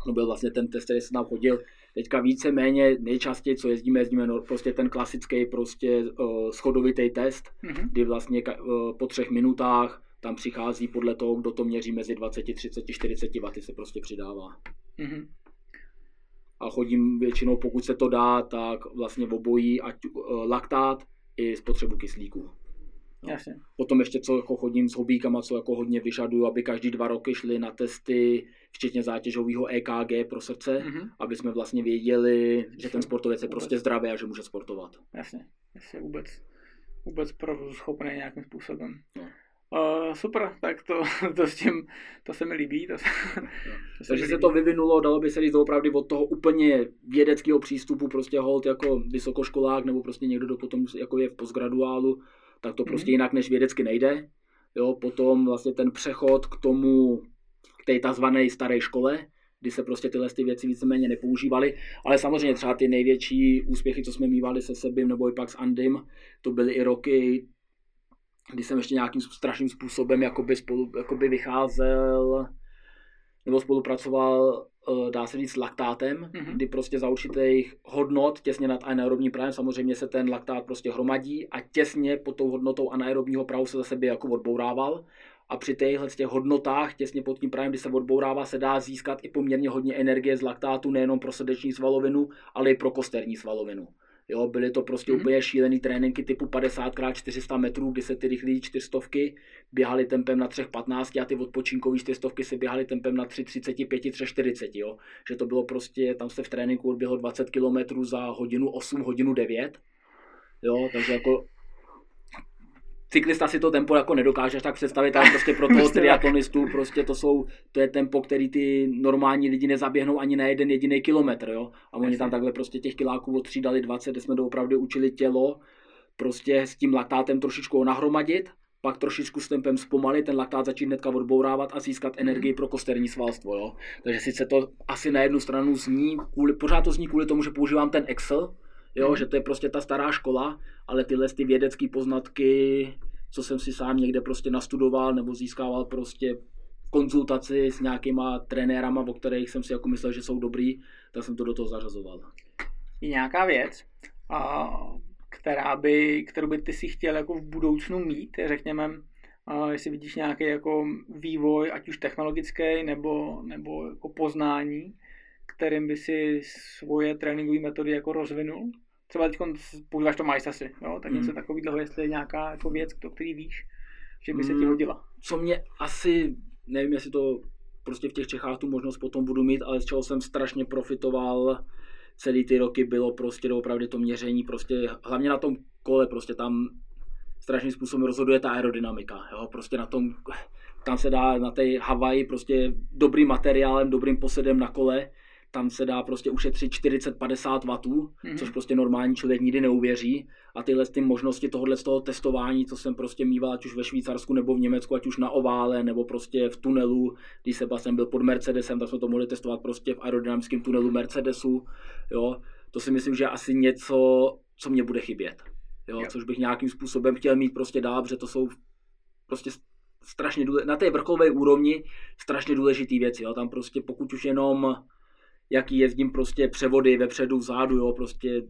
No byl vlastně ten test, který se tam chodil. Teďka víceméně nejčastěji, co jezdíme, jezdíme no, prostě ten klasický prostě uh, schodovitý test, mm-hmm. kdy vlastně uh, po třech minutách tam přichází podle toho, kdo to měří mezi dvacet, třicet, čtyřicet wattů, se prostě přidává. Mm-hmm. A chodím většinou, pokud se to dá, tak vlastně v obojí, ať laktát i spotřebu kyslíku. No. Jasně. Potom ještě co jako chodím s hobíkama, co jako hodně vyžaduju, aby každý dva roky šli na testy, včetně zátěžového E K G pro srdce, mm-hmm. aby jsme vlastně věděli, že ten sportovec je prostě zdravý a že může sportovat. Jasně, jasně vůbec, vůbec schopný nějakým způsobem. No. Uh, super, tak to, to s tím, to se mi líbí. To se, to se Takže mi líbí. Se to vyvinulo, dalo by se říct opravdu od toho úplně vědeckého přístupu, prostě holt jako vysokoškolák nebo prostě někdo, kdo potom jako je v postgraduálu, tak to prostě mm-hmm. jinak než vědecky nejde. Jo, potom vlastně ten přechod k tomu, k té takzvané staré škole, kdy se prostě tyhle ty věci víceméně nepoužívaly, ale samozřejmě třeba ty největší úspěchy, co jsme mívali se sebím nebo i pak s Andym, to byly i roky, kdy jsem ještě nějakým strašným způsobem jakoby spolu, jakoby vycházel nebo spolupracoval, dá se říct, s laktátem, mm-hmm. kdy prostě za určitých hodnot těsně nad anaerobním prahem, samozřejmě se ten laktát prostě hromadí a těsně pod tou hodnotou anaerobního prahu se za sebe jako odbourával a při těchhle těch hodnotách těsně pod tím prahem, kdy se odbourává, se dá získat i poměrně hodně energie z laktátu nejenom pro srdeční svalovinu, ale i pro kosterní svalovinu. Jo, byly to prostě mm-hmm. úplně šílený tréninky typu padesát krát čtyři sta metrů, kdy se ty rychlé čtyřstovky běhaly tempem na tři patnáct a ty odpočinkový čtyřstovky se běhaly tempem na tři třicet pět, tři čtyřicet, jo. Že to bylo prostě, tam se v tréninku odběhlo dvacet kilometrů za hodinu osm, hodinu devět, jo, takže jako cyklista si to tempo jako nedokážeš tak představit, ale prostě pro toho triatlonistu prostě to jsou, to je tempo, který ty normální lidi nezaběhnou ani na jeden jediný kilometr, jo. A oni tam takhle prostě těch kiláků odstřídali dvacet, kde jsme doopravdy učili tělo prostě s tím laktátem trošičku nahromadit, pak trošičku s tempem zpomalit, ten laktát začít hnedka odbourávat a získat energii pro kosterní svalstvo, jo. Takže sice to asi na jednu stranu zní, kvůli, pořád to zní kvůli tomu, že používám ten Excel, jo, že to je prostě ta stará škola, ale tyhle ty vědecké poznatky, co jsem si sám někde prostě nastudoval nebo získával prostě konzultaci s nějakýma trenérama, o kterých jsem si jako myslel, že jsou dobrý, tak jsem to do toho zařazoval. Je nějaká věc, která by, kterou by ty si chtěl jako v budoucnu mít, řekněme, uh, jestli vidíš nějaký jako vývoj, ať už technologický nebo, nebo jako poznání, kterým by si svoje tréninkové metody jako rozvinul. Třeba teď používáš to Mysasi, jo? Tak něco mm. takového, jestli je nějaká jako věc, o který víš, že by se ti hodila. Co mě asi, nevím, jestli to prostě v těch Čechách tu možnost potom budu mít, ale z čeho jsem strašně profitoval celý ty roky, bylo prostě doopravdy to měření, prostě hlavně na tom kole, prostě tam strašným způsobem rozhoduje ta aerodynamika, jo? Prostě na tom, tam se dá na té Hawaii prostě dobrým materiálem, dobrým posedem na kole, tam se dá prostě ušetřit čtyřicet až padesát wattů, mm-hmm. což prostě normální člověk nikdy neuvěří. A tyhle ty možnosti tohohle z toho testování, co jsem prostě mýval, ať už ve Švýcarsku nebo v Německu, ať už na ovále nebo prostě v tunelu, když Sebastian byl pod Mercedesem, tak jsme to mohli testovat prostě v aerodynamickém tunelu Mercedesu. Jo? To si myslím, že je asi něco, co mě bude chybět, jo? Jo. Což bych nějakým způsobem chtěl mít prostě dál, protože to jsou prostě strašně důležité, na té vrcholové úrovni strašně důležitý věci. Jo? Tam prostě pokud už jenom jaký jezdím prostě převody vepředu, vzadu, jo, prostě,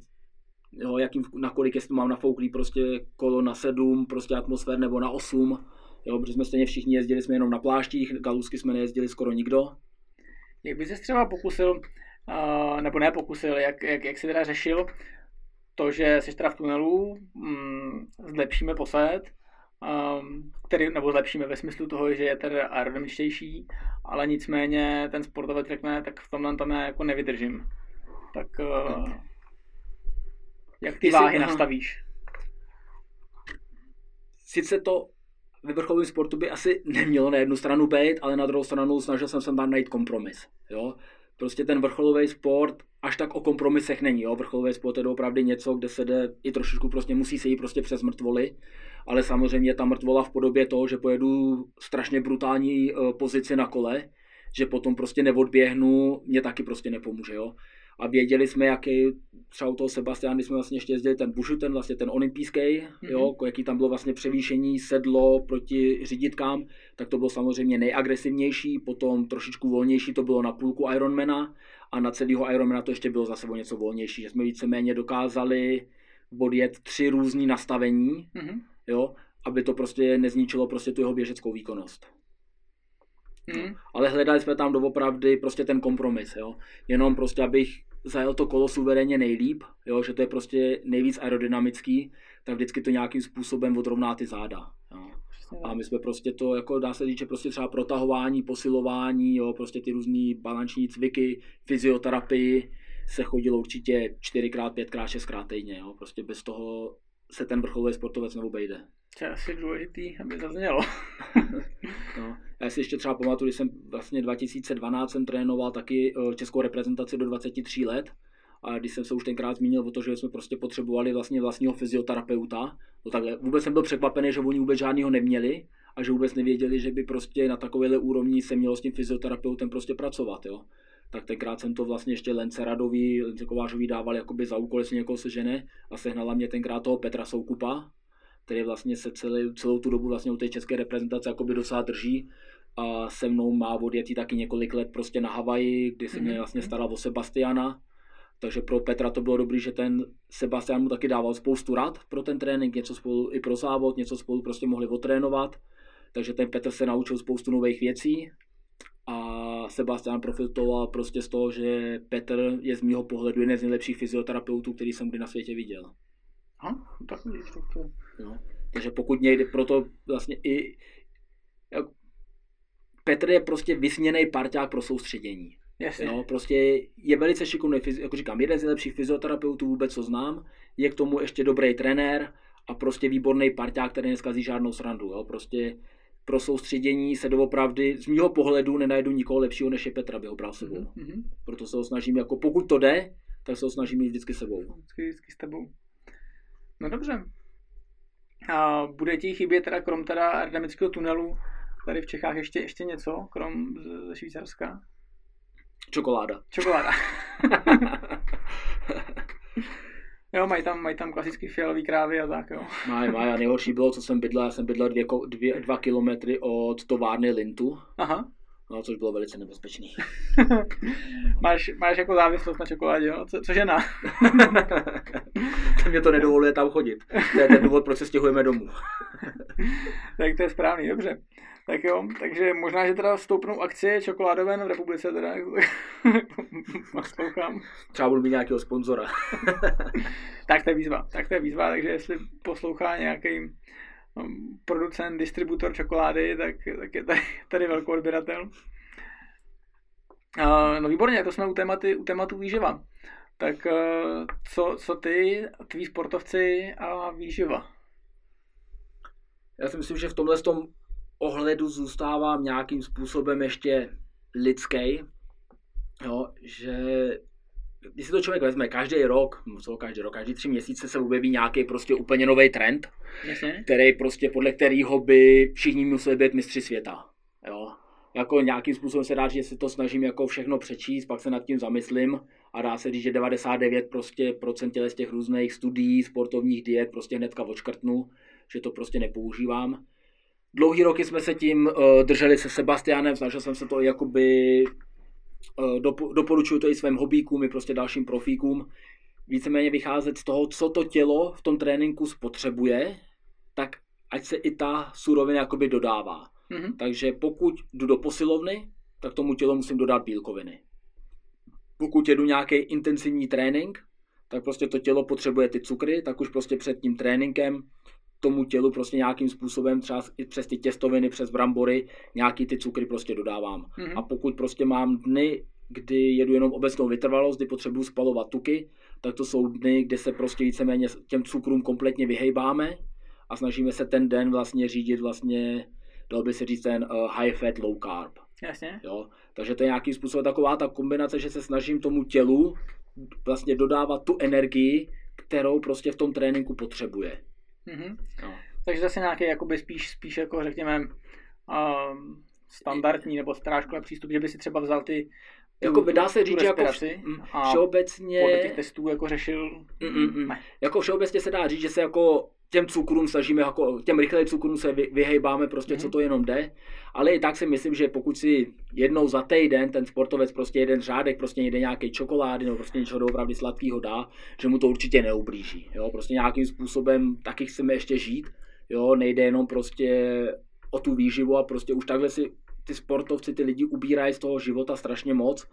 jo, jakým, nakolik, jestli mám nafouklý prostě kolo na sedm, prostě atmosfér nebo na osm, jo, protože jsme stejně všichni jezdili, jsme jenom na pláštích, galusky jsme nejezdili skoro nikdo. Jak bys se třeba pokusil, uh, nebo ne pokusil, jak, jak, jak jsi teda řešil to, že jsi teda v tunelu, mm, zlepšíme posed, Um, který, nebo zlepšíme ve smyslu toho, že je teda aerodynamičtější, ale nicméně ten sportovec řekne, tak v tomhle tam jako nevydržím. Tak uh, jak ty váhy nastavíš? Sice to ve vrcholovém sportu by asi nemělo na jednu stranu být, ale na druhou stranu snažil jsem se tam najít kompromis. Jo? Prostě ten vrcholový sport až tak o kompromisech není. Jo? Vrcholový sport je opravdu něco, kde se jde i trošičku, prostě musí se jít prostě přes mrtvoly. Ale samozřejmě ta mrtvola v podobě toho, že pojedu strašně brutální pozici na kole, že potom prostě neodběhnu, mě taky prostě nepomůže. Jo? A věděli jsme, jaký třeba u toho Sebastiana, když jsme vlastně ještě jezdili ten bušu, ten vlastně ten olympijský, mm-hmm. jo, jaký tam bylo vlastně převýšení, sedlo proti řiditkám, tak to bylo samozřejmě nejagresivnější, potom trošičku volnější to bylo na půlku Ironmana a na celého Ironmana to ještě bylo zase o něco volnější, že jsme víceméně dokázali odjet tři různý nastavení, mm-hmm. jo, aby to prostě nezničilo prostě tu jeho běžeckou výkonnost. Hmm. Ale hledali jsme tam doopravdy prostě ten kompromis, jo. Jenom prostě, abych zajel to kolo suverénně nejlíp, jo, že to je prostě nejvíc aerodynamický, tak vždycky to nějakým způsobem odrovná ty záda. Jo. A my jsme prostě to, jako dá se říct, že prostě třeba protahování, posilování, jo, prostě ty různý balanční cviky, fyzioterapii se chodilo určitě čtyřikrát, pětkrát, šestkrát týdně, jo. Prostě bez toho se ten vrcholový sportovec neobejde. To je asi důležitý, aby zaznělo. No, já si ještě třeba pamatuju, že jsem vlastně dva tisíce dvanáct jsem trénoval taky českou reprezentaci do dvacet tři let. A když jsem se už tenkrát zmínil o to, že jsme prostě potřebovali vlastně vlastního fyzioterapeuta, no takhle vůbec jsem byl překvapený, že oni vůbec žádnýho neměli a že vůbec nevěděli, že by prostě na takovéhle úrovni se mělo s tím fyzioterapeutem prostě pracovat, jo. Tak tenkrát jsem to vlastně ještě Lence Radovi, Lence Kovářovi dával jakoby za úkol, jestli někoho sežene, a sehnala mě tenkrát toho Petra Soukupa, který vlastně se celý, celou tu dobu vlastně u té české reprezentace jakoby docela drží a se mnou má odjetí taky několik let prostě na Havaji, kdy se mě vlastně staral o Sebastiana. Takže pro Petra to bylo dobrý, že ten Sebastian mu taky dával spoustu rad pro ten trénink, něco spolu i pro závod, něco spolu prostě mohli otrénovat. Takže ten Petr se naučil spoustu nových věcí. A Sebastian profitoval prostě z toho, že Petr je z mýho pohledu jeden z nejlepších fyzioterapeutů, který jsem kdy na světě viděl. Aha, tak to je to. No, takže pokud někdy, proto vlastně i jak, Petr je prostě vysněnej parťák pro soustředění. Jasně. No, prostě je velice šikovný, jako říkám, jeden z nejlepších fyzioterapeutů vůbec, co znám, je k tomu ještě dobrý trenér a prostě výborný parťák, který neskazí žádnou srandu, jo, prostě pro soustředění se doopravdy, z mýho pohledu, nenajdu nikoho lepšího, než je Petra, aby ho bral sebou. Mm-hmm. Proto se ho snažím, jako pokud to jde, tak se ho snažím jít vždycky sebou. Vždycky, vždycky s tebou. No dobře. A bude ti chybět teda, krom teda aerodynamického tunelu, tady v Čechách ještě, ještě něco, krom ze Švýcarska? Čokoláda. Čokoláda. Jo, mají tam, mají tam klasický fialový krávy a tak, jo. Mají, mají. A nejhorší bylo, co jsem bydlel, já jsem bydlel dvě, dvě, dva kilometry od továrny Lintu. Aha. No, což bylo velice nebezpečný. máš, máš jako závislost na čokoládě, jo? Co, což je na. Mě to nedovoluje tam chodit. To je ten důvod, proč se stěhujeme domů. Tak to je správný, dobře. Tak jo, takže možná, že teda stoupnou akcie čokoládoven v republice, teda poslouchám. Třeba budu mít nějakého sponzora. Tak to je výzva, tak to je výzva, takže jestli poslouchá nějaký producent, distributor čokolády, tak, tak je tady, tady velký odběratel. No výborně, to jsme u, tématy, u tématu výživa. Tak co, co ty, tví sportovci a výživa? Já si myslím, že v tomhle tom ohledu zůstávám nějakým způsobem ještě lidský, jo, že když si to člověk vezme každý rok, no každý rok, každý tři měsíce se objeví nějaký prostě úplně nový trend, Jasně. který prostě podle kterého by všichni museli být mistři světa, jo. Jako nějakým způsobem se dá, že si to snažím jako všechno přečíst, pak se nad tím zamyslím a dá se říct, že devadesát devět prostě procent z těch různých studií, sportovních diet prostě hnedka odškrtnu, že to prostě nepoužívám. Dlouhý roky jsme se tím uh, drželi se Sebastianem, snažil jsem se to jakoby, uh, dopo, doporučuji to i svým hobíkům i prostě dalším profíkům, víceméně vycházet z toho, co to tělo v tom tréninku spotřebuje, tak ať se i ta surovina jakoby dodává. Mm-hmm. Takže pokud jdu do posilovny, tak tomu tělu musím dodat bílkoviny. Pokud jedu nějaký intenzivní trénink, tak prostě to tělo potřebuje ty cukry, tak už prostě před tím tréninkem tomu tělu prostě nějakým způsobem, třeba i přes ty těstoviny, přes brambory, nějaký ty cukry prostě dodávám. Mm-hmm. A pokud prostě mám dny, kdy jedu jenom obecnou vytrvalost, kdy potřebuji spalovat tuky, tak to jsou dny, kde se prostě víceméně těm cukrům kompletně vyhejbáme a snažíme se ten den vlastně řídit vlastně, dal by se říct ten uh, high fat, low carb. Jasně. Jo? Takže to je nějakým způsobem taková ta kombinace, že se snažím tomu tělu vlastně dodávat tu energii, kterou prostě v tom tréninku potřebuje. Mm-hmm. No. Takže zase nějaký jakoby spíš, spíš jako řekněme um, standardní nebo strážkový přístup, že by si třeba vzal ty tu, jakoby dá se říct, jako vš- mm, a všeobecně podle těch testů jako řešil. Jako všeobecně se dá říct, že se jako těm cukrům snažíme, jako těm rychlejším cukrům se vy, vyhejbáme prostě, mm-hmm. co to jenom jde, ale i tak si myslím, že pokud si jednou za týden ten sportovec prostě jeden řádek, prostě někde nějaký čokolády nebo prostě něčeho doopravdy sladkého dá, že mu to určitě neublíží, jo, prostě nějakým způsobem taky chceme ještě žít, jo, nejde jenom prostě o tu výživu a prostě už takhle si ty sportovci, ty lidi ubírají z toho života strašně moc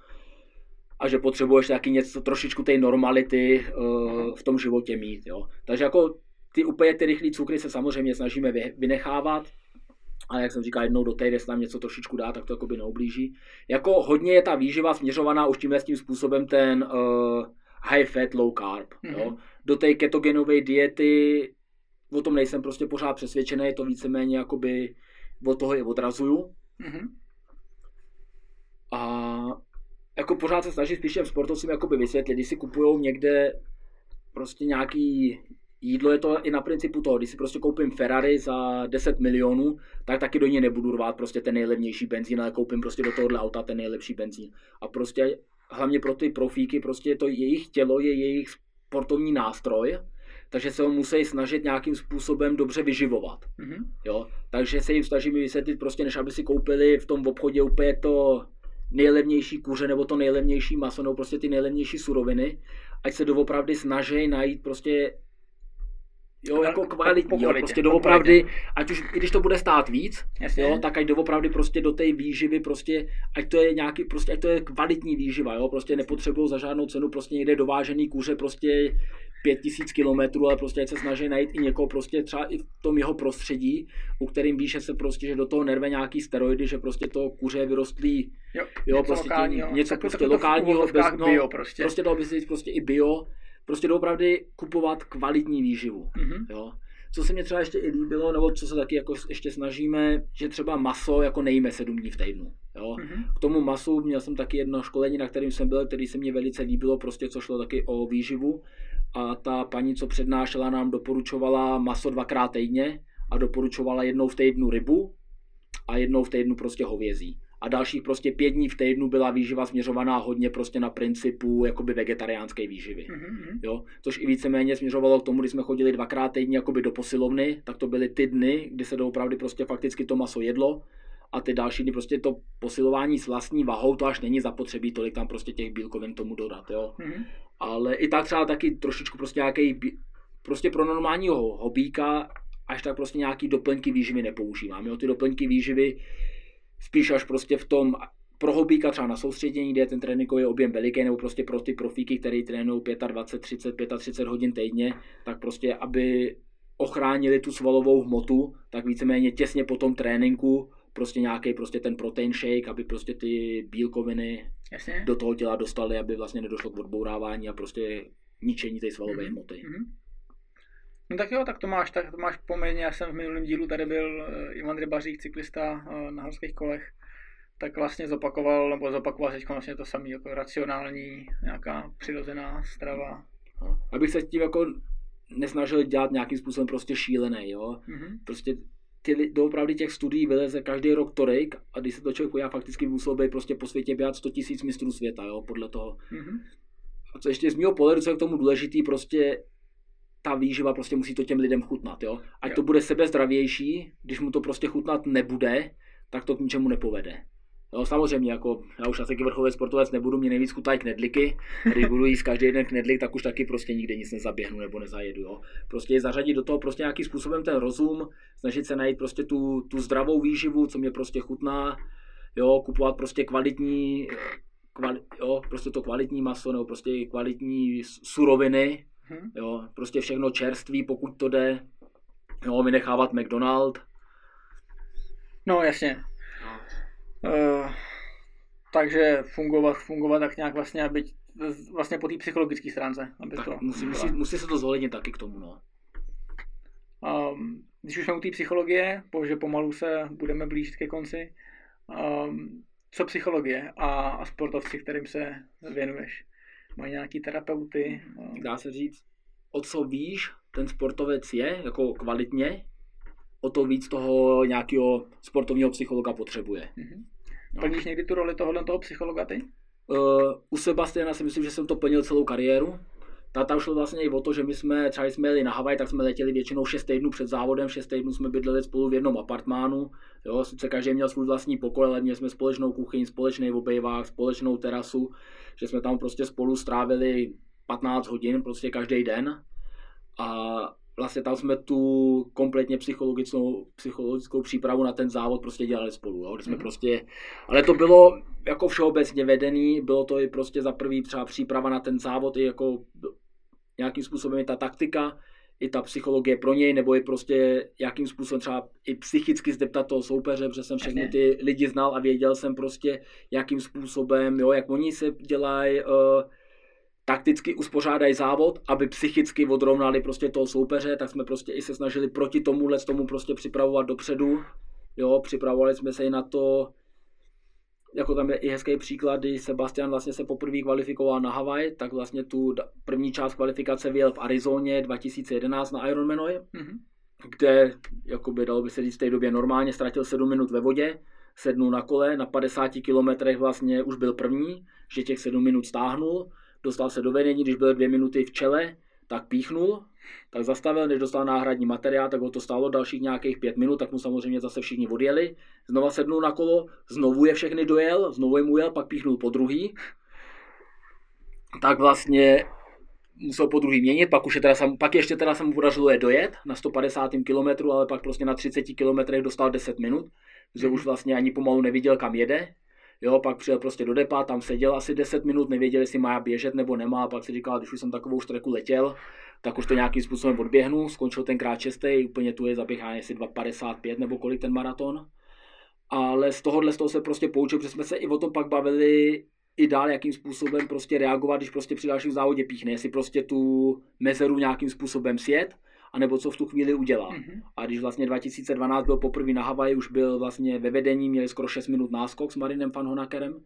a že potřebuješ taky něco, trošičku té normality uh, v tom životě mít, jo, takže jako ty úplně ty rychlý cukry se samozřejmě snažíme vynechávat, ale jak jsem říkal, jednou do té, kde se nám něco trošičku dá, tak to jakoby neublíží. Jako hodně je ta výživa směřovaná už tímhle tím způsobem ten uh, high fat, low carb. Mm-hmm. Jo. Do té ketogenové diety o tom nejsem prostě pořád přesvědčený, to víceméně jakoby od toho i odrazuju. Mm-hmm. A jako pořád se snažím spíš těm sportovcům jakoby vysvětlit, když si kupujou někde prostě nějaký jídlo, je to i na principu toho, když si prostě koupím Ferrari za deset milionů, tak taky do něj nebudu rvát prostě ten nejlevnější benzín, ale koupím prostě do tohohle auta ten nejlepší benzín. A prostě hlavně pro ty profíky, prostě to jejich tělo je jejich sportovní nástroj, takže se ho musí snažit nějakým způsobem dobře vyživovat. Mm-hmm. Jo? Takže se jim snažíme vysvětlit prostě, než aby si koupili v tom obchodě úplně to nejlevnější kuře nebo to nejlevnější maso nebo prostě ty nejlevnější suroviny, ať se doopravdy snaží najít prostě jo, jako kvalitní, jo, prostě doopravdy, ať už, i když to bude stát víc, jo, tak ať doopravdy prostě do té výživy, prostě, ať to je nějaký, prostě, ať to je kvalitní výživa, jo, prostě nepotřebují za žádnou cenu prostě někde dovážený kuře prostě pět tisíc kilometrů, ale prostě ať se snaží najít i někoho prostě třeba i v tom jeho prostředí, u kterým víš, že se prostě, že do toho nerve nějaký steroidy, že prostě to kuře vyrostlí, jo, jo něco prostě lokálního, tím, něco prostě lokálního, bez, no, bio prostě. Prostě dalo by se říct prostě i bio, prostě doopravdy kupovat kvalitní výživu. Mm-hmm. Jo. Co se mě třeba ještě i líbilo, nebo co se taky jako ještě snažíme, že třeba maso jako nejíme sedm dní v týdnu. Jo. Mm-hmm. K tomu masu měl jsem taky jedno školení, na kterém jsem byl, který se mě velice líbilo, prostě co šlo taky o výživu. A ta paní, co přednášela, nám doporučovala maso dvakrát týdně a doporučovala jednou v týdnu rybu a jednou v týdnu prostě hovězí. A dalších prostě pět dní v týdnu byla výživa směřovaná hodně prostě na principu jakoby vegetariánské výživy. Mm-hmm. Jo? Což i víceméně směřovalo k tomu, když jsme chodili dvakrát týdně jakoby do posilovny, tak to byly ty dny, kdy se doopravdy prostě fakticky to maso jedlo a ty další dny prostě to posilování s vlastní vahou, to až není zapotřebí tolik tam prostě těch bílkovin tomu dodat, jo. Mm-hmm. Ale i tak třeba taky trošičku prostě nějaký, prostě pro normálního hobíka až tak prostě nějaký doplňky výživy nepoužívám, jo. Ty doplňky výživy spíš až prostě v tom pro hobíka třeba na soustředění, kde je ten tréninkový objem veliký, nebo prostě pro ty profíky, který trénují dvacet pět, třicet, třicet pět hodin týdně, tak prostě aby ochránili tu svalovou hmotu, tak víceméně těsně po tom tréninku prostě nějaký prostě ten protein shake, aby prostě ty bílkoviny Jasně. do toho těla dostaly, aby vlastně nedošlo k odbourávání a prostě ničení té svalové mm-hmm. hmoty. Mm-hmm. No tak jo, tak to máš, tak to máš poměrně, já jsem v minulém dílu tady byl Ivan Rybařík, cyklista na horských kolech, tak vlastně zopakoval, nebo zopakoval teď vlastně to samý, jako racionální, nějaká přirozená strava. Abych se tím jako nesnažil dělat nějakým způsobem prostě šílený, jo. Mm-hmm. Prostě ty, doopravdy těch studií vyleze každý rok tolik a když se to člověk podívá, fakticky musel být prostě po světě běhat sto tisíc mistrů světa, jo, podle toho. Mm-hmm. A co ještě z mýho pohledu, co je k tomu důležitý, prostě ta výživa prostě musí to těm lidem chutnat, jo. Ať jo. to bude sebezdravější, když mu to prostě chutnat nebude, tak to k ničemu nepovede. No, samozřejmě, jako já už taky vrchový sportovec nebudu, mě nejvíc chutají knedliky, když budu jíst každý den knedlik, tak už taky prostě nikdy nic nezaběhnu nebo nezajedu. Jo. Prostě zařadit do toho prostě nějakým způsobem ten rozum, snažit se najít prostě tu, tu zdravou výživu, co mě prostě chutná, jo, kupovat prostě kvalitní, kvali, jo, prostě to kvalitní maso nebo prostě kvalitní suroviny, jo, prostě všechno čerství, pokud to jde, jo, vynechávat McDonald. No jasně. Uh, takže fungovat, fungovat tak nějak vlastně, aby vlastně po té psychologické stránce. Aby to musí, musí, musí se to zohlednit taky k tomu. No. Um, když už jsme u té psychologie, protože pomalu se budeme blížit ke konci, um, co psychologie a, a sportovci, kterým se věnuješ? Mají nějaký terapeuty? Um... Dá se říct, o co víš ten sportovec je, jako kvalitně, o to víc toho nějakého sportovního psychologa potřebuje. Mm-hmm. No. Plníš někdy tu roli tohohle toho psychologa ty? Uh, u Sebastiana si myslím, že jsem to plnil celou kariéru. Táta šlo vlastně i o to, že my jsme, třeba jsme jeli na Hawaii, tak jsme letěli většinou šest týdnů před závodem, šest týdnů jsme bydleli spolu v jednom apartmánu. Jo, sice každý měl svůj vlastní pokoj, ale měli jsme společnou kuchyň, společný obejvák, společnou terasu, že jsme tam prostě spolu strávili patnáct hodin prostě každý den. A vlastně tam jsme tu kompletně psychologickou, psychologickou přípravu na ten závod prostě dělali spolu, jo? Jsme mm-hmm. prostě, ale to bylo jako všeobecně vedený, bylo to i prostě za prvý třeba příprava na ten závod, i jako nějakým způsobem i ta taktika, i ta psychologie pro něj, nebo i prostě jakým způsobem třeba i psychicky zdeptat toho soupeře, protože jsem všechny ty lidi znal a věděl jsem prostě jakým způsobem, jo, jak oni se dělají, uh, takticky uspořádají závod, aby psychicky odrovnali prostě toho soupeře, tak jsme prostě i se snažili proti tomuhle tomu prostě připravovat dopředu, jo, připravovali jsme se i na to, jako tam je i hezký příklad, když Sebastian vlastně se poprvé kvalifikoval na Hawaii, tak vlastně tu první část kvalifikace vyjel v Arizoně dva tisíce jedenáct na Ironmanovi, mm-hmm. kde, jakoby dalo by se říct v té době normálně, ztratil sedm minut ve vodě, sednul na kole, na padesáti kilometrech vlastně už byl první, že těch sedm minut stáhnul, dostal se do vedení, když byl dvě minuty v čele, tak píchnul, tak zastavil, než dostal náhradní materiál, tak ho to stálo dalších nějakých pět minut, tak mu samozřejmě zase všichni odjeli, znova sednul na kolo, znovu je všechny dojel, znovu jim ujel, pak píchnul po druhý, tak vlastně musel po druhý měnit, pak, už je teda sam, pak ještě teda se mu podařilo je dojet na sto padesátém kilometru, ale pak prostě na třiceti kilometrech dostal deset minut, že už vlastně ani pomalu neviděl, kam jede. Jo, pak přijel prostě do depa, tam seděl asi deset minut, nevěděl, jestli má běžet nebo nemá, a pak si říkal, když už jsem takovou štreku letěl, tak už to nějakým způsobem odběhnu, skončil tenkrát šestý, úplně tu je zaběhání asi dva padesát pět nebo kolik ten maraton, ale z tohohle z toho se prostě poučil, protože jsme se i o tom pak bavili i dál, jakým způsobem prostě reagovat, když prostě při dalším závodě píchne, jestli prostě tu mezeru nějakým způsobem sjet, anebo co v tu chvíli udělá. Mm-hmm. A když vlastně dva tisíce dvanáct byl poprvé na Havaji, už byl vlastně ve vedení, měli skoro šest minut náskok s Marinem van Honakerem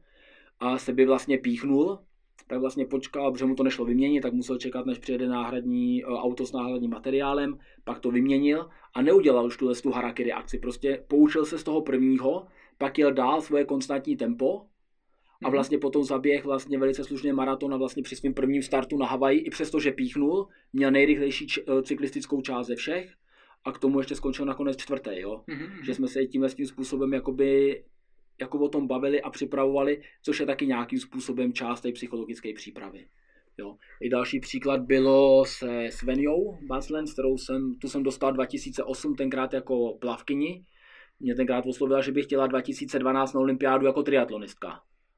a se by vlastně píchnul, tak vlastně počkal, protože mu to nešlo vyměnit, tak musel čekat, než přijede náhradní auto s náhradním materiálem, pak to vyměnil a neudělal už tuhle tu harakiri akci. Prostě poučil se z toho prvního, pak jel dál svoje konstantní tempo a vlastně potom zaběh vlastně velice slušný maraton a vlastně při svým prvním startu na Havaji, i přesto, že píchnul, měl nejrychlejší č- cyklistickou část ze všech a a k tomu ještě skončil nakonec čtvrtý, jo. Mm-hmm. Že jsme se tímhle tím způsobem jakoby, jako o tom bavili a připravovali, což je taky nějakým způsobem část té psychologické přípravy. Jo. I další příklad bylo se Svenjou Baslen, s kterou jsem, tu jsem dostal dva tisíce osm, tenkrát jako plavkyni. Mě tenkrát oslovila, že bych chtěla dva tisíce dvanáct na olympiádu jako triatlonistka.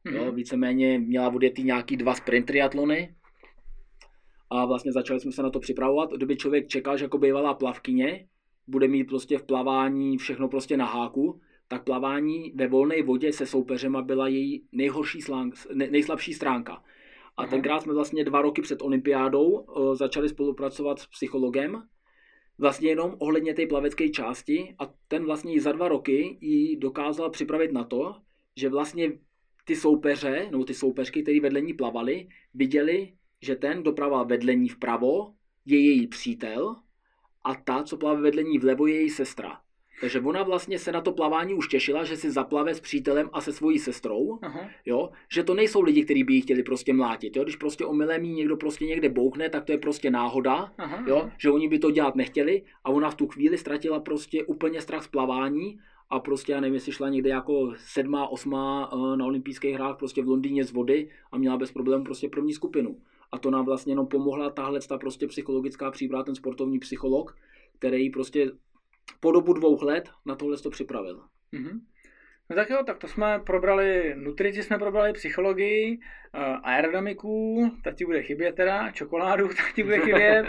Mm-hmm. Jo, víceméně měla odjetý nějaký dva sprint triatlony. A vlastně začali jsme se na to připravovat. Od doby člověk čekal, že jako bývalá plavkyně bude mít prostě v plavání všechno prostě na háku, tak plavání ve volné vodě se soupeřema byla její nejhorší slánk, nejslabší stránka. A tenkrát jsme vlastně dva roky před olympiádou začali spolupracovat s psychologem, vlastně jenom ohledně té plavecké části, a ten vlastně za dva roky ji dokázal připravit na to, že vlastně ty soupeře, nebo ty soupeřky, které vedle ní plavali, viděli, že ten doprava vedle ní vpravo je její přítel a ta, co plave vedle ní vlevo, je její sestra. Takže ona vlastně se na to plavání už těšila, že si zaplave s přítelem a se svojí sestrou, jo? Že to nejsou lidi, kteří by ji chtěli prostě mlátit, jo? Když prostě omylem jí někdo prostě někde boukne, tak to je prostě náhoda, aha, jo? Že oni by to dělat nechtěli, a ona v tu chvíli ztratila prostě úplně strach z plavání a prostě, já nevím, jestli šla někde jako sedmá, osmá na olympijských hrách prostě v Londýně z vody a měla bez problémů prostě první skupinu. A to nám vlastně jenom pomohla tahle ta prostě psychologická příprava, ten sportovní psycholog, který prostě po dobu dvou let na tohle to připravil. Mm-hmm. No tak jo, tak to jsme probrali, nutrici jsme probrali, psychologii, aerodynamiku, tak ti bude chybět teda, čokoládu, tak ti bude chybět,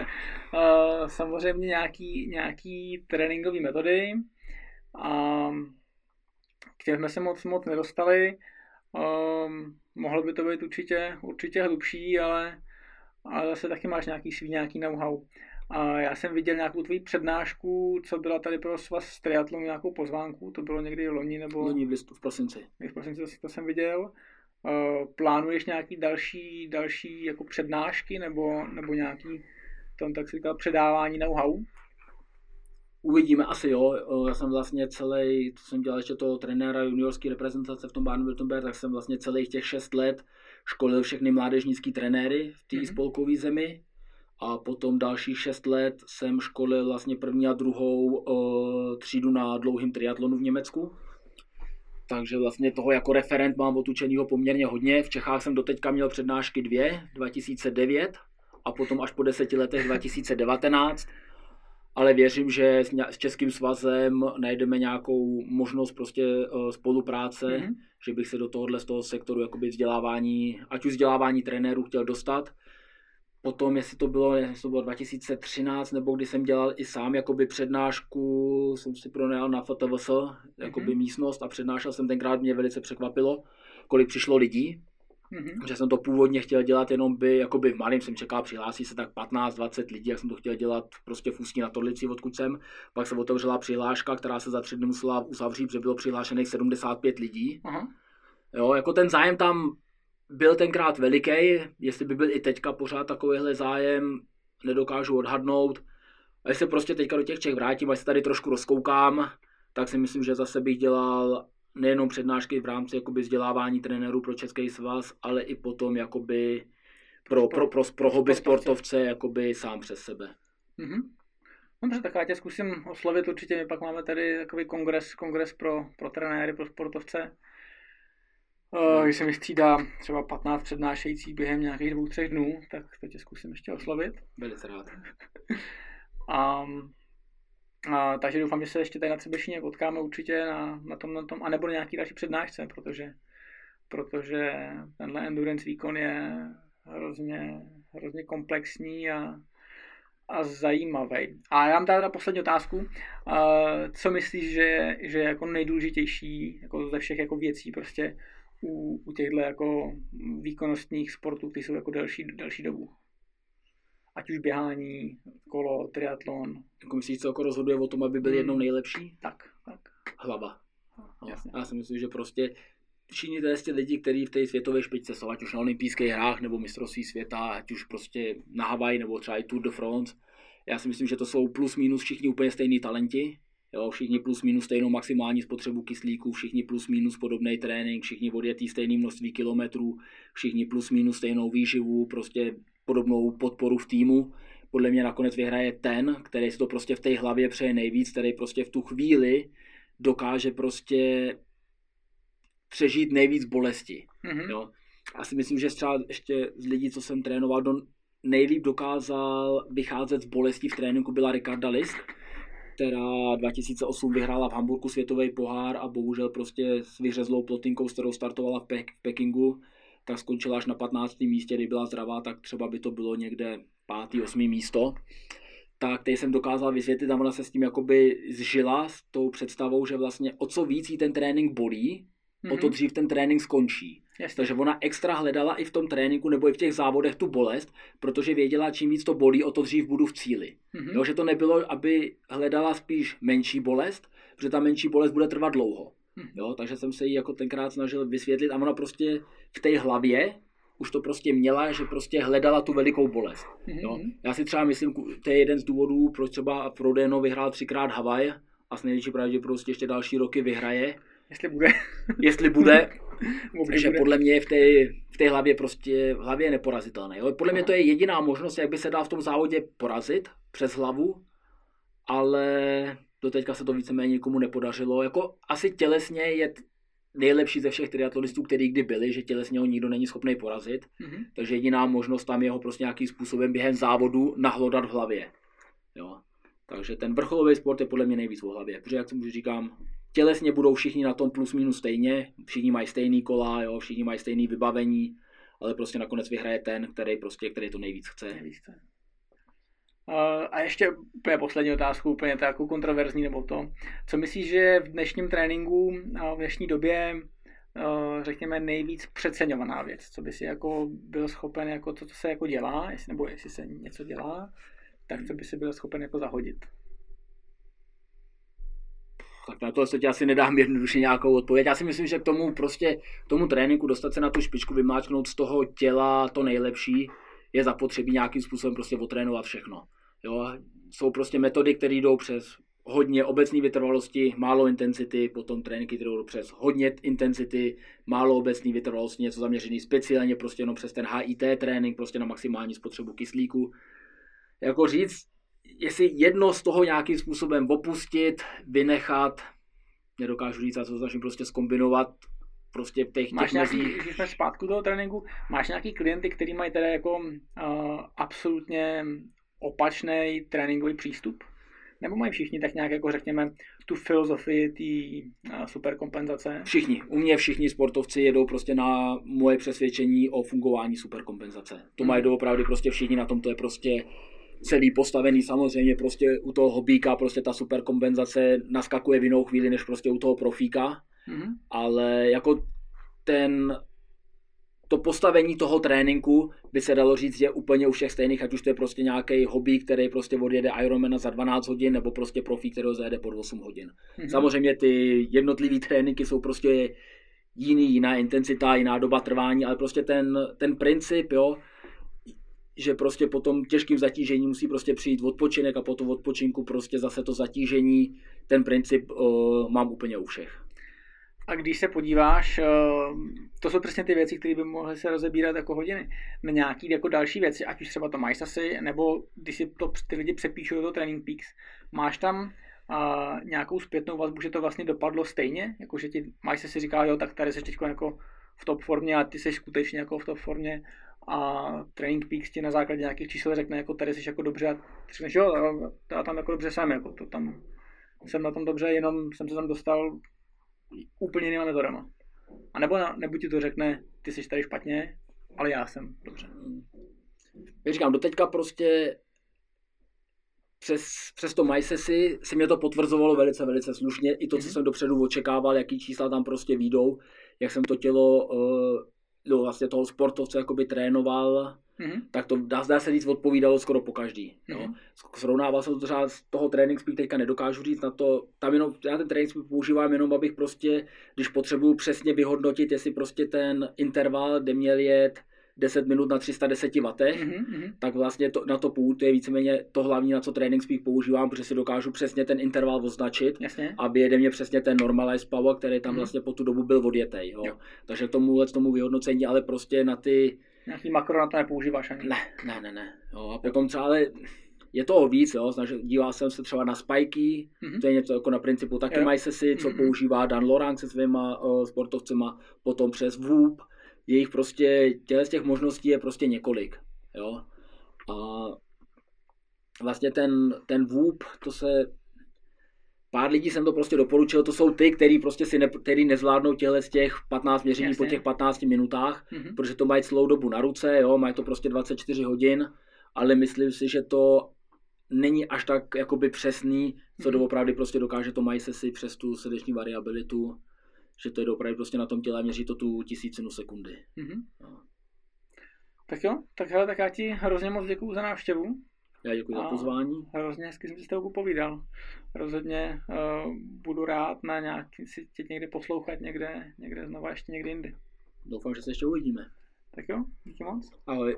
samozřejmě nějaký, nějaký tréninkový metody, a k těm jsme se moc moc nedostali. Mohlo by to být určitě, určitě hlubší, ale, ale zase taky máš nějaký svý, nějaký know-how. A já jsem viděl nějakou tvoji přednášku, co byla tady pro svaz z triatlonu, nějakou pozvánku, to bylo někdy loni nebo... Loni v listu, v prosinci. V prosinci to jsem viděl. Plánuješ nějaký další, další jako přednášky nebo, nebo nějaký, tam tak se říká, předávání know-how? Uvidíme, asi jo. Já jsem vlastně celý, to jsem dělal ještě toho trenéra juniorské reprezentace v tom Baden-Württemberg, tak jsem vlastně celých těch šest let školil všechny mládežnický trenéry v té mm-hmm. spolkové zemi. A potom další šest let jsem školil vlastně první a druhou e, třídu na dlouhém triatlonu v Německu. Takže vlastně toho jako referent mám otučenýho poměrně hodně. V Čechách jsem doteďka měl přednášky dvě, dva tisíce devět a potom až po deseti letech dva tisíce devatenáct. Ale věřím, že s Českým svazem najdeme nějakou možnost prostě spolupráce, mm-hmm. že bych se do tohohle z toho sektoru jakoby vzdělávání, ať už vzdělávání trenérů chtěl dostat. Potom, jestli to bylo, jestli to bylo dva tisíce třináct, nebo když jsem dělal i sám jakoby přednášku, jsem si pronajal na F T V S jakoby mm-hmm. místnost a přednášel jsem, tenkrát mě velice překvapilo, kolik přišlo lidí. Mm-hmm. Že jsem to původně chtěl dělat jenom by, jakoby v malém jsem čekal, přihlásí se tak patnáct dvacet lidí, jak jsem to chtěl dělat prostě v Ústí na Torlici, odkud jsem. Pak se otevřela přihláška, která se za tři dny musela uzavřít, protože bylo přihlášených sedmdesát pět lidí. Aha. Jo, jako ten zájem tam byl tenkrát veliký, jestli by byl i teďka pořád takovýhle zájem, nedokážu odhadnout. A jestli prostě teďka do těch Čech vrátím, až se tady trošku rozkoukám, tak si myslím, že zase bych dělal nejenom přednášky v rámci jakoby vzdělávání trenérů pro Český svaz, ale i potom jakoby pro, pro, pro, pro hobby sportovce jakoby sám přes sebe. Mm-hmm. Dobře, tak já tě zkusím oslovit určitě, my pak máme tady takový kongres, kongres pro, pro trenéry, pro sportovce. Uh, když se mi střídá třeba patnáct přednášejících během nějakých dvou, třech dnů, tak to tě zkusím ještě oslovit. Velice rád. A, a, takže doufám, že se ještě tady na Třebešině potkáme určitě na, na tom, na tom, anebo na nějaký další přednášce, protože, protože tenhle endurance výkon je hrozně, hrozně komplexní a, a zajímavý. A já mám teda poslední otázku. Uh, co myslíš, že, že je jako nejdůležitější jako ze všech jako věcí prostě u, u těchto jako výkonnostních sportů, které jsou jako delší, delší dobu? Ať už běhání, kolo, triatlon. Jako myslíš, co jako rozhoduje o tom, aby byl jednou nejlepší? Tak, tak. Hlava. No, já si myslím, že prostě všichni ty lidi, kteří v té světové špičce jsou, ať už na olympijských hrách nebo mistrovství světa, ať už prostě na Hawaii nebo třeba i Tour de France, já si myslím, že to jsou plus minus všichni úplně stejní talenti. Jo, všichni plus minus stejnou maximální spotřebu kyslíku, všichni plus minus podobný trénink, všichni odjetí stejné množství kilometrů, všichni plus minus stejnou výživu, prostě podobnou podporu v týmu. podle mě nakonec vyhraje ten, který si to prostě v té hlavě přeje nejvíc, který prostě v tu chvíli dokáže prostě přežít nejvíc bolesti. Mm-hmm. Jo. Já si myslím, že třeba ještě z lidí, co jsem trénoval, do nejlíp dokázal vycházet z bolestí v tréninku byla Ricarda List, která dva tisíce osm vyhrála v Hamburku světový pohár a bohužel prostě s vyřezlou plotinkou, s kterou startovala v, Pek- v Pekingu, tak skončila až na patnáctém místě, kdy byla zdravá, tak třeba by to bylo někde páté osmé místo. Tak teď jsem dokázal vysvětlit a ona se s tím jakoby zžila, s tou představou, že vlastně o co víc jí ten trénink bolí, mm-hmm. o to dřív ten trénink skončí. Jasně. Takže ona extra hledala i v tom tréninku nebo i v těch závodech tu bolest, protože věděla, čím víc to bolí, o to dřív budu v cíli. Mm-hmm. Jo, že to nebylo, aby hledala spíš menší bolest, protože ta menší bolest bude trvat dlouho. Mm-hmm. Jo, takže jsem se jí jako tenkrát snažil vysvětlit a ona prostě v té hlavě už to prostě měla, že prostě hledala tu velikou bolest. Mm-hmm. Jo. Já si třeba myslím, to je jeden z důvodů, proč třeba Frodeno vyhrál třikrát Hawaii a s největší pravděpodobností ještě další roky vyhraje. Jestli bude. Jestli bude. Takže podle mě v té, v té hlavě prostě v hlavě je neporazitelné. Jo? Podle mě to je jediná možnost, jak by se dal v tom závodě porazit přes hlavu, ale doteďka se to víceméně nikomu nepodařilo. Jako asi tělesně je nejlepší ze všech triatlonistů, který kdy byli, že tělesně ho nikdo není schopný porazit. Mm-hmm. Takže jediná možnost tam je ho prostě nějakým způsobem během závodu nahlodat v hlavě. Jo? Takže ten vrcholový sport je podle mě nejvíc v hlavě, protože jak jsem už říkám, tělesně budou všichni na tom plus minus stejně, všichni mají stejný kola, jo, všichni mají stejné vybavení, ale prostě nakonec vyhraje ten, který prostě, který to nejvíc chce. Nejvíc chce. Uh, a ještě úplně poslední otázku, úplně takovou kontroverzní nebo to. Co myslíš, že v dnešním tréninku a v dnešní době uh, řekněme nejvíc přeceňovaná věc, co by si jako byl schopen jako to, co se jako dělá, jestli, nebo jestli se něco dělá, tak co by si byl schopen jako zahodit? Tak na to já si nedám jednoduše nějakou odpověď. Já si myslím, že k tomu prostě, k tomu tréninku dostat se na tu špičku, vymáčknout z toho těla to nejlepší, je zapotřebí nějakým způsobem prostě otrénovat všechno. Jo? Jsou prostě metody, které jdou přes hodně obecné vytrvalosti, málo intenzity, potom tréninky, které jdou přes hodně intenzity, málo obecné vytrvalosti, něco zaměřené speciálně prostě jenom přes ten H I T trénink, prostě na maximální spotřebu kyslíku. Jako říct, jestli jedno z toho nějakým způsobem opustit, vynechat, nedokážu říct, a co začnu prostě zkombinovat prostě v těch těch máš nějaký, mezích. Když jsme zpátku toho tréninku, máš nějaký klienty, který mají teda jako uh, absolutně opačný tréninkový přístup? Nebo mají všichni tak nějak, jako řekněme, tu filozofii té uh, superkompenzace? Všichni. U mě všichni sportovci jedou prostě na moje přesvědčení o fungování superkompenzace. To hmm. mají doopravdy prostě všichni, na tom to je prostě celý postavený, samozřejmě prostě u toho hobíka prostě ta superkompenzace naskakuje v jinou chvíli, než prostě u toho profíka, mm-hmm. ale jako ten, to postavení toho tréninku by se dalo říct, je úplně u všech stejných, ať už to je prostě nějaký hobík, který prostě odjede Ironmana za dvanáct hodin, nebo prostě profík, který ho zajede pod osm hodin. Mm-hmm. Samozřejmě ty jednotlivý tréninky jsou prostě jiný, jiná intenzita, jiná doba trvání, ale prostě ten, ten princip, jo, že prostě po tom těžkým zatížení musí prostě přijít odpočinek a po tom odpočinku prostě zase to zatížení, ten princip uh, mám úplně u všech. A když se podíváš, uh, to jsou přesně ty věci, které by mohly se rozebírat jako hodiny, na nějaký jako další věci, ať už třeba to Mysasi, nebo když si to ty lidi přepíšou do TrainingPeaks, máš tam uh, nějakou zpětnou vazbu, že to vlastně dopadlo stejně, jakože ti Mysasi říká, jo, tak tady jsi teď jako v top formě a ty jsi skutečně jako v top formě, a TrainingPeaks ti na základě nějakých čísel řekne, jako tady jsi jako dobře a řekneš, jo, já tam jako dobře jsem, jako to tam, jsem na tom dobře, jenom jsem se tam dostal úplně jinýma metodama. A nebo, nebo ti to řekne, ty jsi tady špatně, ale já jsem dobře. Já říkám, doteďka prostě přes, přes to Mysasi se mě to potvrzovalo velice, velice slušně, i to, co mm-hmm. jsem dopředu očekával, jaký čísla tam prostě výjdou, jak jsem to tělo uh, no, vlastně toho sportovce jakoby trénoval, mm-hmm. tak to dá, dá se říct odpovídalo skoro po každý. Mm-hmm. No. Srovnával jsem to třeba z toho TrainingPeaks, teďka nedokážu říct na to, tam jenom, já ten TrainingPeaks používám jenom, abych prostě, když potřebuju přesně vyhodnotit, jestli prostě ten interval, kde měl jet deset minut na tři sta deset wattů, mm-hmm. tak vlastně to, na to používám, je víceméně to hlavní, na co TrainingPeaks používám, protože si dokážu přesně ten interval označit, jasně. a vyjede mě přesně ten normalized power, který tam mm-hmm. vlastně po tu dobu byl odjetej. Jo. Jo. Takže k tomu, tomu vyhodnocení, ale prostě na ty Nějaký makro na to nepoužíváš ani? Ne, ne, ne, ne. Jo, jako třeba, ale je toho víc, jo. Snažil, díval jsem se třeba na Spiky, mm-hmm. to je něco jako na principu taky Majsesi, co mm-hmm. používá Dan Lorang se svýma uh, sportovcema, potom přes VOOP. Jejich prostě, těle z těch možností je prostě několik, jo. A vlastně ten, ten VOOP, to se... Pár lidí jsem to prostě doporučil, to jsou ty, který prostě si ne, který nezvládnou těhle z těch patnáct měření Jasně. po těch patnácti minutách, mm-hmm. protože to mají celou dobu na ruce, jo, mají to prostě dvacet čtyři hodin, ale myslím si, že to není až tak jakoby přesný, co mm-hmm. doopravdy prostě dokáže to Majsesi přes tu srdeční variabilitu, že to je doopravdy prostě na tom těle měří to tu tisícinu sekundy. Mm-hmm. No. Tak jo, tak hele, tak já ti hrozně moc děkuju za návštěvu. Já děkuji za pozvání. Hrozně hezky jsem si s tebou povídal. Rozhodně uh, budu rád na nějaký, si tě někde poslouchat, někde, někde znova, ještě někdy jindy. Doufám, že se ještě uvidíme. Tak jo, díky moc. Ahoj.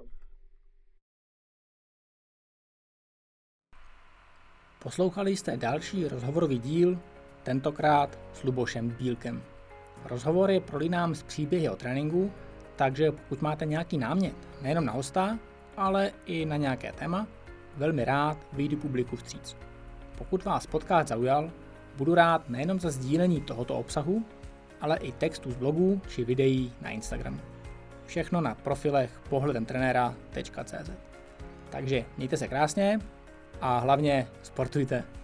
Poslouchali jste další rozhovorový díl, tentokrát s Lubošem Bílkem. Rozhovor je prolínám s příběhy o tréninku, takže pokud máte nějaký námět, nejenom na hosta, ale i na nějaké téma, velmi rád vyjdu publiku vstříc. Pokud vás podcast zaujal, budu rád nejenom za sdílení tohoto obsahu, ale i textů z blogů či videí na Instagramu. Všechno na profilech pohledem trenéra tečka cé zet. Takže mějte se krásně a hlavně sportujte.